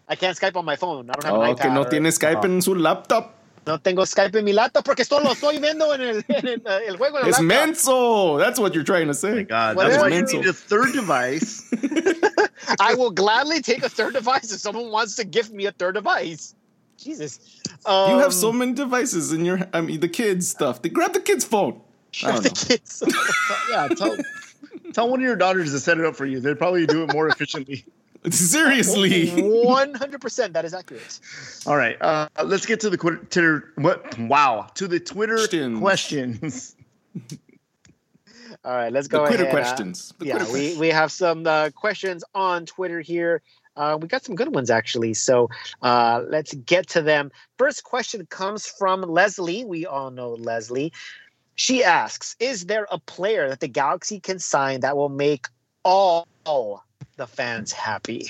I can't Skype on my phone. I don't have an iPad. Que no tiene Skype en su laptop. No tengo Skype en mi laptop porque esto lo estoy viendo en el juego en el laptop. It's menso. That's what you're trying to say. Oh my God, that's why you need a third device. I will gladly take a third device if someone wants to gift me a third device. Jesus. You have so many devices in your... I mean, the kids' stuff. Grab the kids' phone. Grab the kids'. Yeah, tell one of your daughters to set it up for you. They'd probably do it more efficiently. Seriously, 100%. That is accurate. All right, let's get to the Twitter. To the Twitter questions. All right, let's go. Twitter questions. We have some questions on Twitter here. We got some good ones actually. So let's get to them. First question comes from Leslie. We all know Leslie. She asks, "Is there a player that the Galaxy can sign that will make all the fans happy?"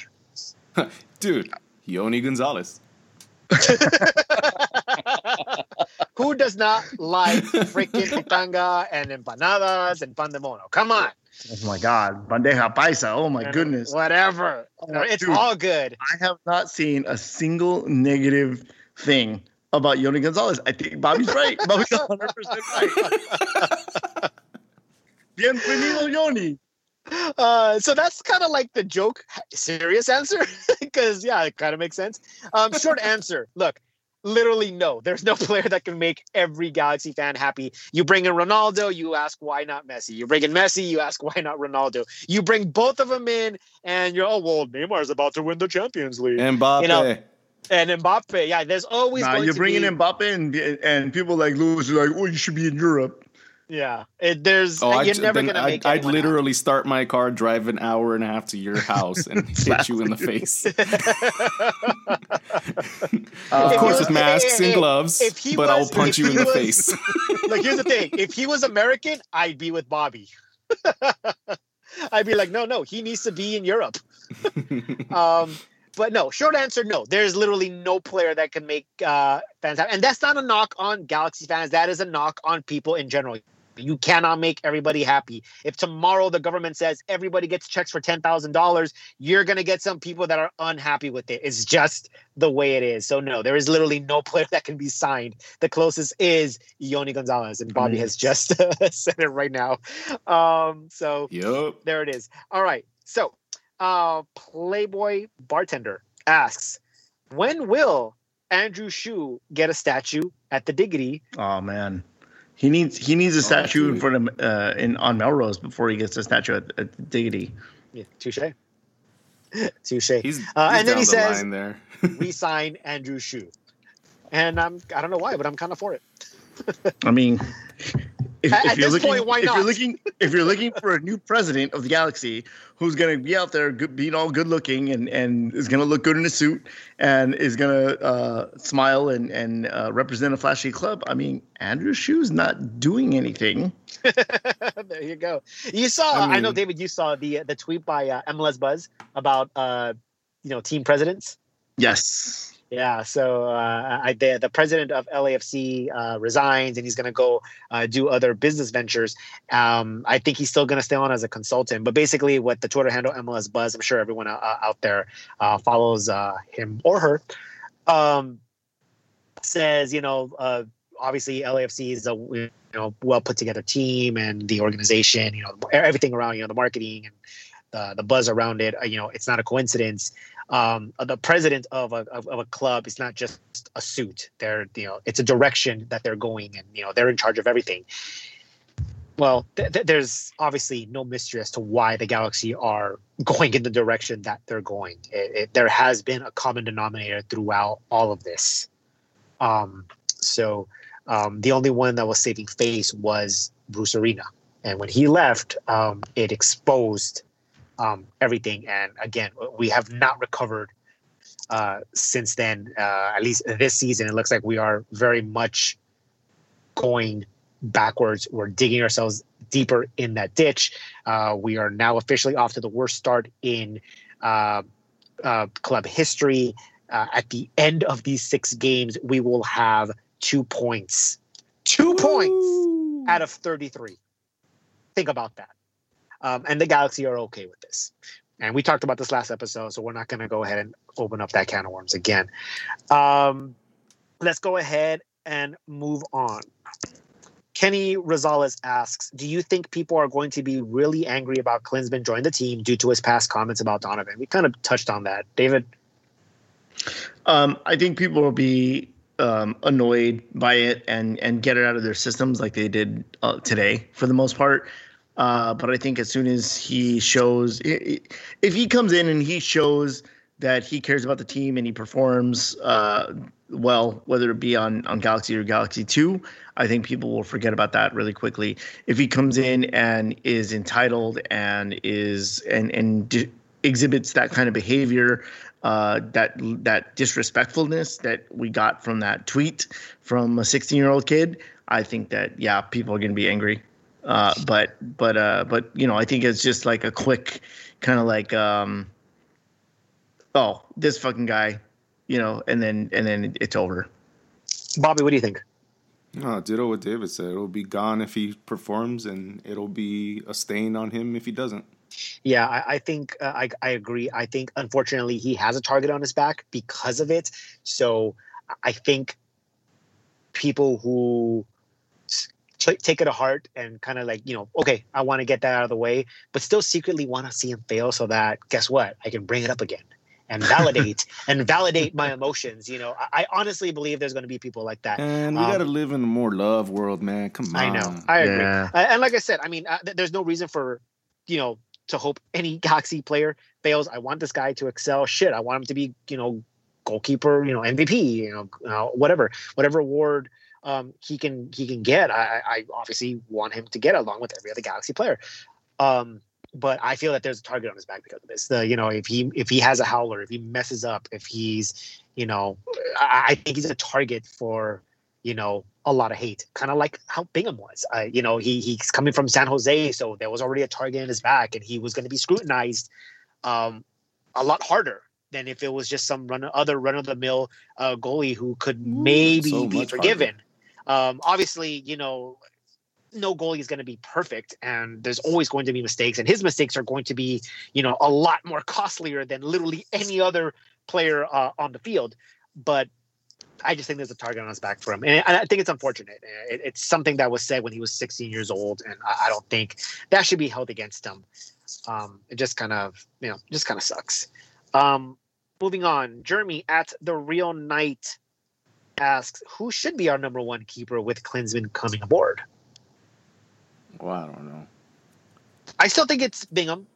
Dude, Yony González. Who does not like freaking pitanga and empanadas and pan de mono? Come on. Oh my God. Bandeja paisa. Oh my goodness. Whatever. It's all good. I have not seen a single negative thing about Yony González. I think Bobby's right. Bobby's 100% right. Bienvenido, Yony. So that's kind of the joke, serious answer, because it kind of makes sense. Short answer, look, literally no. There's no player that can make every Galaxy fan happy. You bring in Ronaldo, you ask why not Messi. You bring in Messi, you ask why not Ronaldo. You bring both of them in, and you're Neymar's about to win the Champions League. Mbappe. And Mbappe, there's always going to be... You're bringing Mbappe and people like Lewis are you should be in Europe. Yeah, you're never going to make it. I'd literally start my car, drive an hour and a half to your house, and hit you in the face. Of course, with masks and gloves, but I'll punch you in the face. Look, here's the thing. If he was American, I'd be with Bobby. I'd be like, no, he needs to be in Europe. But no, short answer, no. There's literally no player that can make fans happy. And that's not a knock on Galaxy fans. That is a knock on people in general. You cannot make everybody happy. If tomorrow the government says everybody gets checks for $10,000, you're going to get some people that are unhappy with it. It's just the way it is. So, no, there is literally no player that can be signed. The closest is Yony González, and Bobby has just said it right now. There it is. All right. So Playboy Bartender asks, when will Andrew Shue get a statue at the Diggity? Oh, man. He needs a statue in front of on Melrose before he gets a statue at the Diggity. Yeah, touche. And then he says, "We sign Andrew Shue," and I don't know why, but I'm kind of for it. I mean, if you're looking for a new president of the Galaxy who's going to be out there being all good looking and is going to look good in a suit and is going to smile and represent a flashy club, I mean, Andrew Shue's not doing anything. There you go. You saw. I know, David. You saw the tweet by MLS Buzz about team presidents. Yes. Yeah, so the president of LAFC resigns, and he's going to go do other business ventures. I think he's still going to stay on as a consultant. But basically what the Twitter handle MLS Buzz, I'm sure everyone out there follows him or her, says, obviously LAFC is a well put together team, and the organization, everything around, the marketing and the buzz around it. It's not a coincidence. The president of a club is not just a suit. They're it's a direction that they're going, and they're in charge of everything. Well, there's obviously no mystery as to why the Galaxy are going in the direction that they're going. There has been a common denominator throughout all of this. The only one that was saving face was Bruce Arena. And when he left, it exposed everything. And again, we have not recovered since then. At least this season, it looks like we are very much going backwards. We're digging ourselves deeper in that ditch. We are now officially off to the worst start in club history. At the end of these 6 games, we will have 2 points. 2 points out of 33. Think about that. And the Galaxy are okay with this. And we talked about this last episode, so we're not going to go ahead and open up that can of worms again. Let's go ahead and move on. Kenny Rosales asks, do you think people are going to be really angry about Klinsmann joining the team due to his past comments about Donovan? We kind of touched on that. David? I think people will be annoyed by it and get it out of their systems like they did today for the most part. But I think as soon as he shows – if he comes in and he shows that he cares about the team and he performs well, whether it be on Galaxy or Galaxy 2, I think people will forget about that really quickly. If he comes in and is entitled and exhibits that kind of behavior, that disrespectfulness that we got from that tweet from a 16-year-old kid, I think that, yeah, people are going to be angry. But I think it's just like a quick kind of like, oh, this fucking guy, and then it's over. Bobby, what do you think? No, ditto what David said. It'll be gone if he performs, and it'll be a stain on him if he doesn't. Yeah, I think I agree. I think, unfortunately, he has a target on his back because of it. So I think people who take it to heart and kind of like, okay, I want to get that out of the way, but still secretly want to see him fail so that, guess what? I can bring it up again and validate my emotions. I honestly believe there's going to be people like that. And we got to live in a more love world, man. Come on. I know. I agree. Yeah. And like I said, I mean, there's no reason for, to hope any Galaxy player fails. I want this guy to excel. Shit, I want him to be, goalkeeper, MVP, whatever award he can get. I obviously want him to get along with every other Galaxy player. But I feel that there's a target on his back because of this. If he has a howler, if he messes up, if he's, I think he's a target for, a lot of hate, kind of like how Bingham was. He's coming from San Jose, so there was already a target in his back, and he was going to be scrutinized a lot harder than if it was just some run-of-the-mill goalie who could maybe be forgiven. Obviously, no goalie is going to be perfect, and there's always going to be mistakes, and his mistakes are going to be, a lot more costlier than literally any other player on the field. But I just think there's a target on his back for him. And I think it's unfortunate. It's something that was said when he was 16 years old, and I don't think that should be held against him. It just kind of sucks. Moving on, Jeremy at The Real Knight asks, who should be our number one keeper with Klinsmann coming aboard? Well, I don't know. I still think it's Bingham.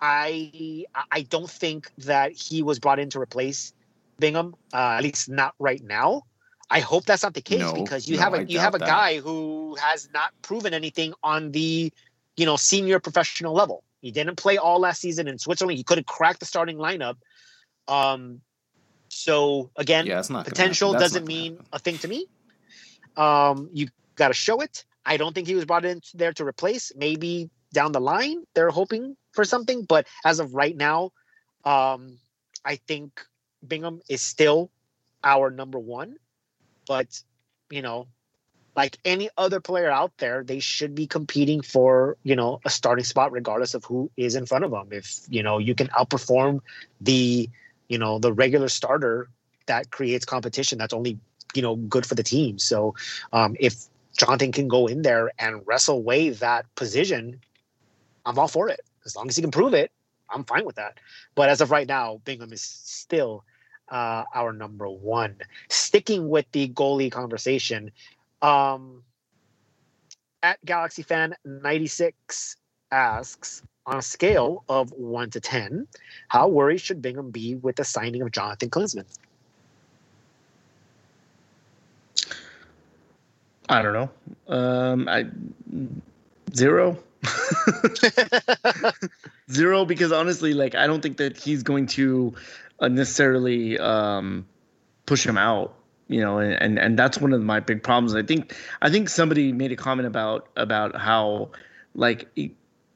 I don't think that he was brought in to replace Bingham, at least not right now. I hope that's not the case, because you have a guy who has not proven anything on the senior professional level. He didn't play all last season in Switzerland. He couldn't crack the starting lineup. So again, potential doesn't mean a thing to me. You got to show it. I don't think he was brought in there to replace. Maybe down the line they're hoping for something, but as of right now, I think Bingham is still our number one. But like any other player out there, they should be competing for, a starting spot regardless of who is in front of them. If, you can outperform the regular starter, that creates competition. That's only good for the team. So if Jonathan can go in there and wrestle away that position, I'm all for it. As long as he can prove it, I'm fine with that. But as of right now, Bingham is still our number one. Sticking with the goalie conversation, at Galaxy Fan 96 asks, on a scale of 1 to 10, how worried should Bingham be with the signing of Jonathan Klinsmann? I don't know. 0. 0, because honestly, I don't think that he's going to necessarily push him out. And that's one of my big problems. I think somebody made a comment about how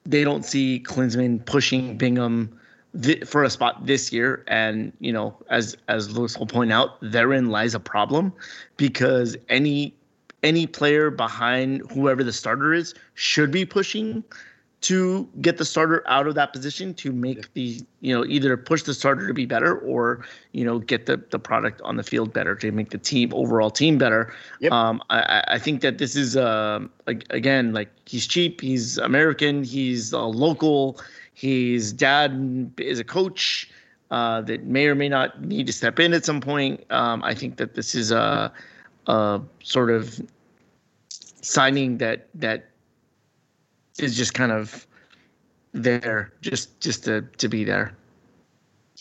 they don't see Klinsmann pushing Bingham for a spot this year. And, as Lewis will point out, therein lies a problem, because any player behind whoever the starter is should be pushing to get the starter out of that position to make the, either push the starter to be better or, get the product on the field better to make the overall team better. Yep. I think that this is, he's cheap, he's American, he's local, his dad is a coach that may or may not need to step in at some point. I think that this is a sort of signing that is just kind of there just to be there.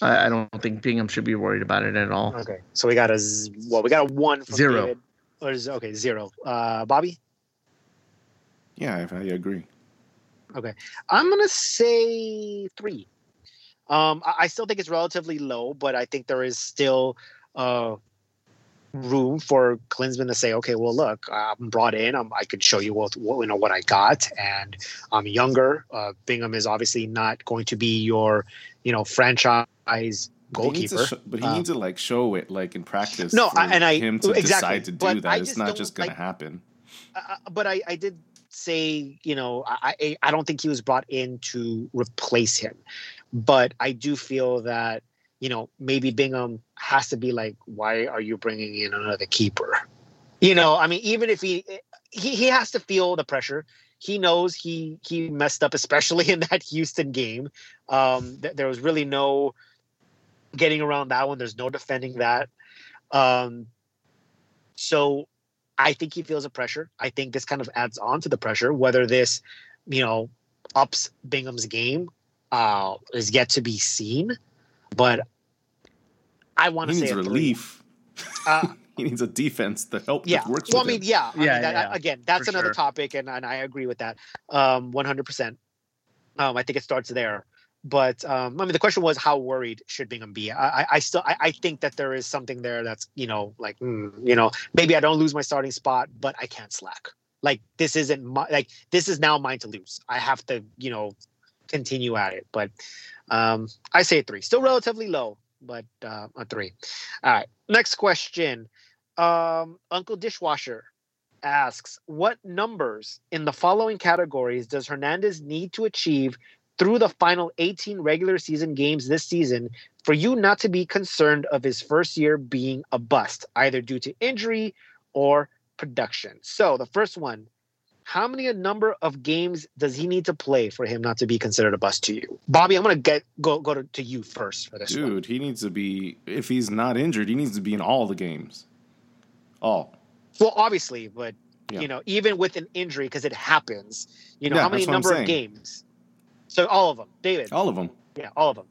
I don't think Bingham should be worried about it at all. Okay. So we got a 1 from 0. David. Okay, 0. Bobby? Yeah, I agree. Okay. I'm going to say 3. I still think it's relatively low, but I think there is still room for Klinsmann to say, okay, well, look, I'm brought in. I could show you what I got, and I'm younger. Bingham is obviously not going to be your, franchise goalkeeper. But he needs to show it, in practice. No, decide to do that. It's not just going to happen. But I did say, I don't think he was brought in to replace him, but I do feel that, maybe Bingham has to be like, why are you bringing in another keeper? Even if he has to feel the pressure. He knows he messed up, especially in that Houston game. There was really no getting around that one. There's no defending that. So I think he feels the pressure. I think this kind of adds on to the pressure, whether this, ups Bingham's game is yet to be seen. But I want to say relief. He needs a defense that helps. Yeah. That works well, with again, that's another topic, and I agree with that 100%. I think it starts there. But the question was, how worried should Bingham be? I think that there is something there that's maybe I don't lose my starting spot, but I can't slack. This isn't this is now mine to lose. I have to continue at it, but. I say 3, still relatively low, but a 3. All right. Next question. Uncle Dishwasher asks, what numbers in the following categories does Hernandez need to achieve through the final 18 regular season games this season for you not to be concerned of his first year being a bust, either due to injury or production? So the first one, how many number of games does he need to play for him not to be considered a bust to you? Bobby, I'm going to go to you first for this one. Dude, he needs to be, if he's not injured, he needs to be in all the games. All. Well, obviously, but, even with an injury, because it happens, how many number of games? So all of them. David. All of them. Yeah, all of them.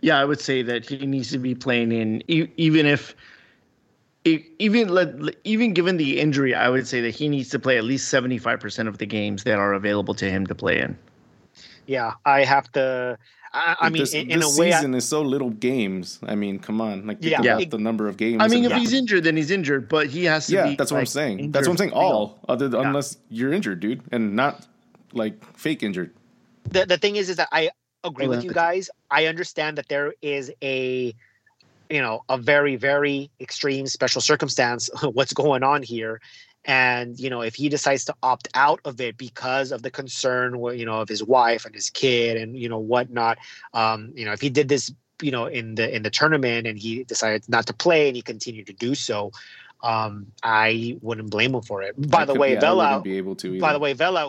Yeah, I would say that he needs to be playing in, even given the injury, I would say that he needs to play at least 75% of the games that are available to him to play in. Yeah, I have to. This season is so little games. Come on, the number of games. If he's injured, then he's injured. But he has to. Yeah, that's what I'm saying. Injured. That's what I'm saying. All unless you're injured, dude, and not fake injured. The thing is that I agree with you guys. I understand that there is a very, very extreme special circumstance, what's going on here. And, if he decides to opt out of it because of the concern, of his wife and his kid and, whatnot, if he did this, in the tournament and he decided not to play and he continued to do so, I wouldn't blame him for it. By the way, Vela,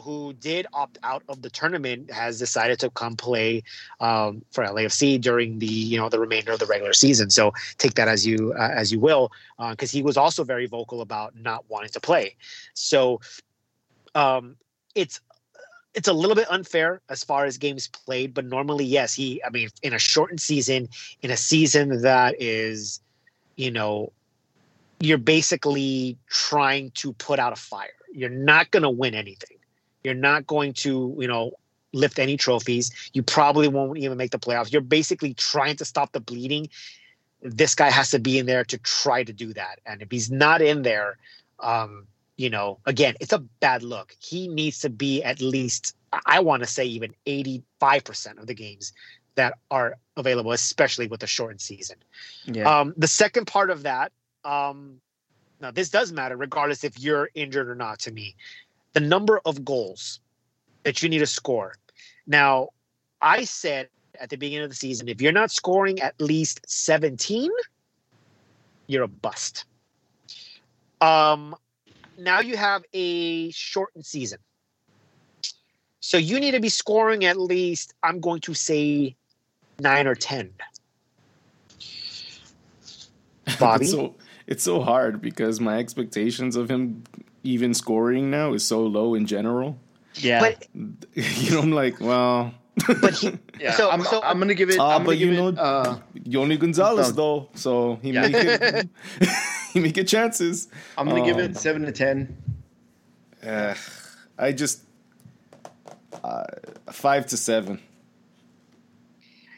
who did opt out of the tournament, has decided to come play for LAFC during the remainder of the regular season. So take that as you will, because he was also very vocal about not wanting to play. So it's a little bit unfair as far as games played, but normally, yes, in a shortened season, in a season that is, you're basically trying to put out a fire. You're not going to win anything. You're not going to, lift any trophies. You probably won't even make the playoffs. You're basically trying to stop the bleeding. This guy has to be in there to try to do that. And if he's not in there, again, it's a bad look. He needs to be at least, I want to say, even 85% of the games that are available, especially with the shortened season. Yeah. The second part of that, now this does matter regardless if you're injured or not to me. The number of goals that you need to score. Now, I said at the beginning of the season, if you're not scoring at least 17, you're a bust. Now you have a shortened season. So you need to be scoring at least, I'm going to say, 9 or 10. Bobby? It's so hard because my expectations of him even scoring now is so low in general. Yeah. But, I'm like, well. But I'm going to give it. Yony González, though. So he may get chances. I'm going to give it 7 to 10. I just 5 to 7.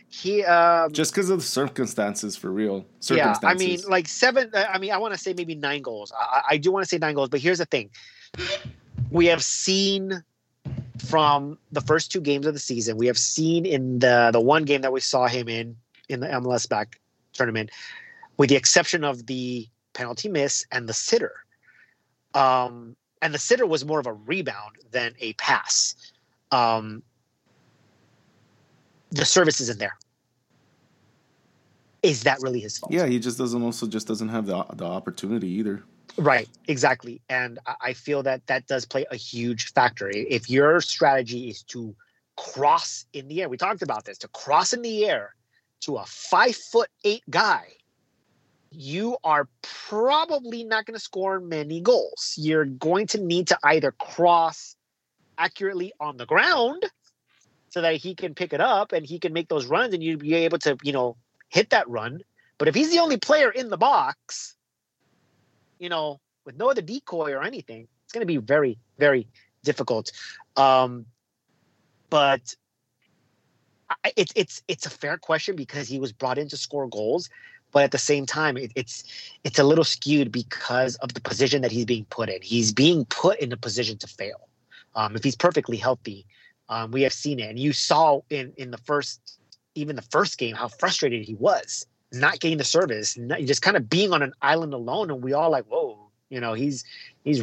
He just because of the circumstances, for real. Circumstances. Yeah, like 7. I want to say maybe 9 goals. I do want to say 9 goals, but here's the thing: we have seen from the first 2 games of the season. We have seen in the one game that we saw him in the MLS back tournament, with the exception of the penalty miss and the sitter. And the sitter was more of a rebound than a pass. The service isn't there. Is that really his fault? Yeah, he just doesn't have the opportunity either. Right, exactly. And I feel that does play a huge factor. If your strategy is to cross in the air, we talked about this, to cross in the air to a 5'8" guy, you are probably not going to score many goals. You're going to need to either cross accurately on the ground so that he can pick it up and he can make those runs and you'd be able to, hit that run. But if he's the only player in the box, with no other decoy or anything, it's going to be very, very difficult. But it's a fair question because he was brought in to score goals. But at the same time, it's a little skewed because of the position that he's being put in. He's being put in a position to fail. If he's perfectly healthy, we have seen it. And you saw in the first game, how frustrated he was, not getting the service, just kind of being on an island alone. And we all like, whoa, he's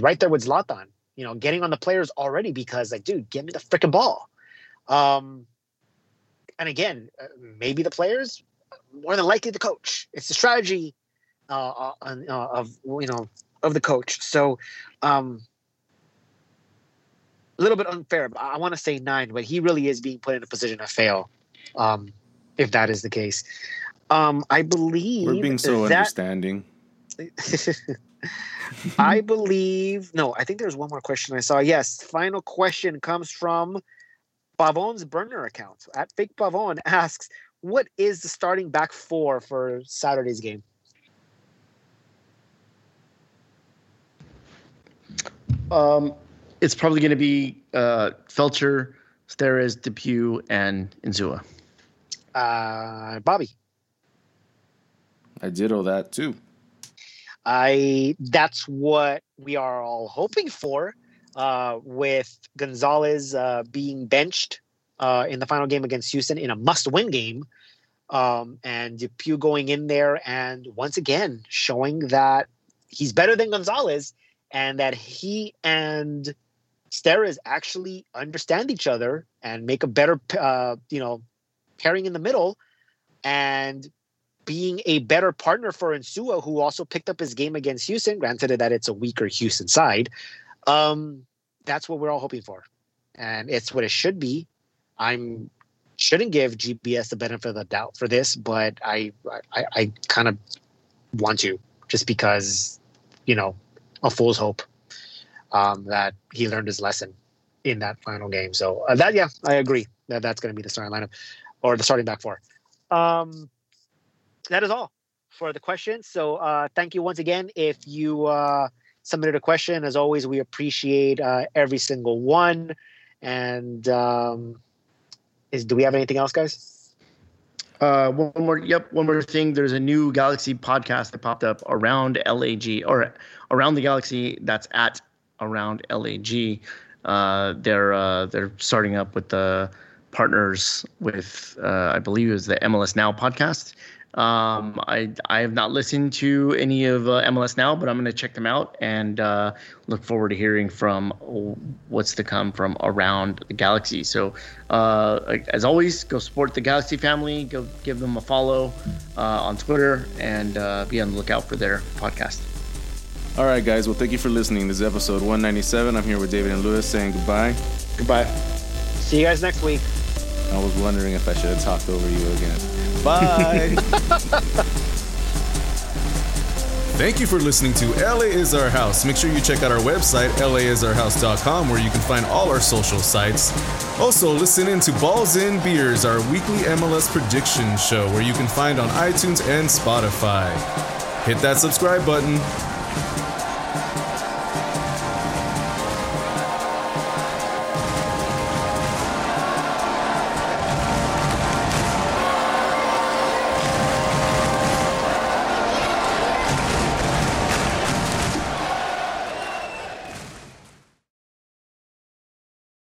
right there with Zlatan, getting on the players already because like, dude, give me the freaking ball. And again, maybe the players, more than likely the coach. It's the strategy of the coach. So, a little bit unfair, but I want to say 9, but he really is being put in a position to fail, if that is the case. I believe we're being so understanding. I think there's one more question I saw. Yes, final question comes from Pavon's burner account. At Fake Pavon asks, what is the starting back four for Saturday's game? It's probably going to be Felcher, Steres, DePue, and Inzua. Bobby. I ditto that too. That's what we are all hoping for, with González being benched in the final game against Houston in a must-win game, and DePue going in there and once again showing that he's better than González and that he and Steres actually understand each other and make a better pairing in the middle. And being a better partner for Nsua, who also picked up his game against Houston, granted that it's a weaker Houston side. That's what we're all hoping for. And it's what it should be. I'm shouldn't give GBS the benefit of the doubt for this, but I kind of want to, just because, you know, a fool's hope that he learned his lesson in that final game. So I agree that that's going to be the starting lineup or the starting back four. That is all for the questions. So thank you once again. If you submitted a question, as always, we appreciate every single one. And do we have anything else, guys? One more thing. There's a new Galaxy podcast that popped up, Around LAG, or Around the Galaxy. That's at Around LAG. They're starting up with the partners with, I believe it was the MLS Now podcast. I have not listened to any of MLS Now, but I'm going to check them out and look forward to hearing from what's to come from Around the Galaxy. So as always, go support the Galaxy family. Go give them a follow on Twitter and be on the lookout for their podcast. All right, guys. Well, thank you for listening. This is episode 197. I'm here with David and Lewis saying goodbye. Goodbye. See you guys next week. I was wondering if I should have talked over you again. Bye. Thank you for listening to LA Is Our House. Make sure you check out our website, laisourhouse.com, where you can find all our social sites. Also, listen in to Balls In Beers, our weekly MLS prediction show, where you can find on iTunes and Spotify. Hit that subscribe button.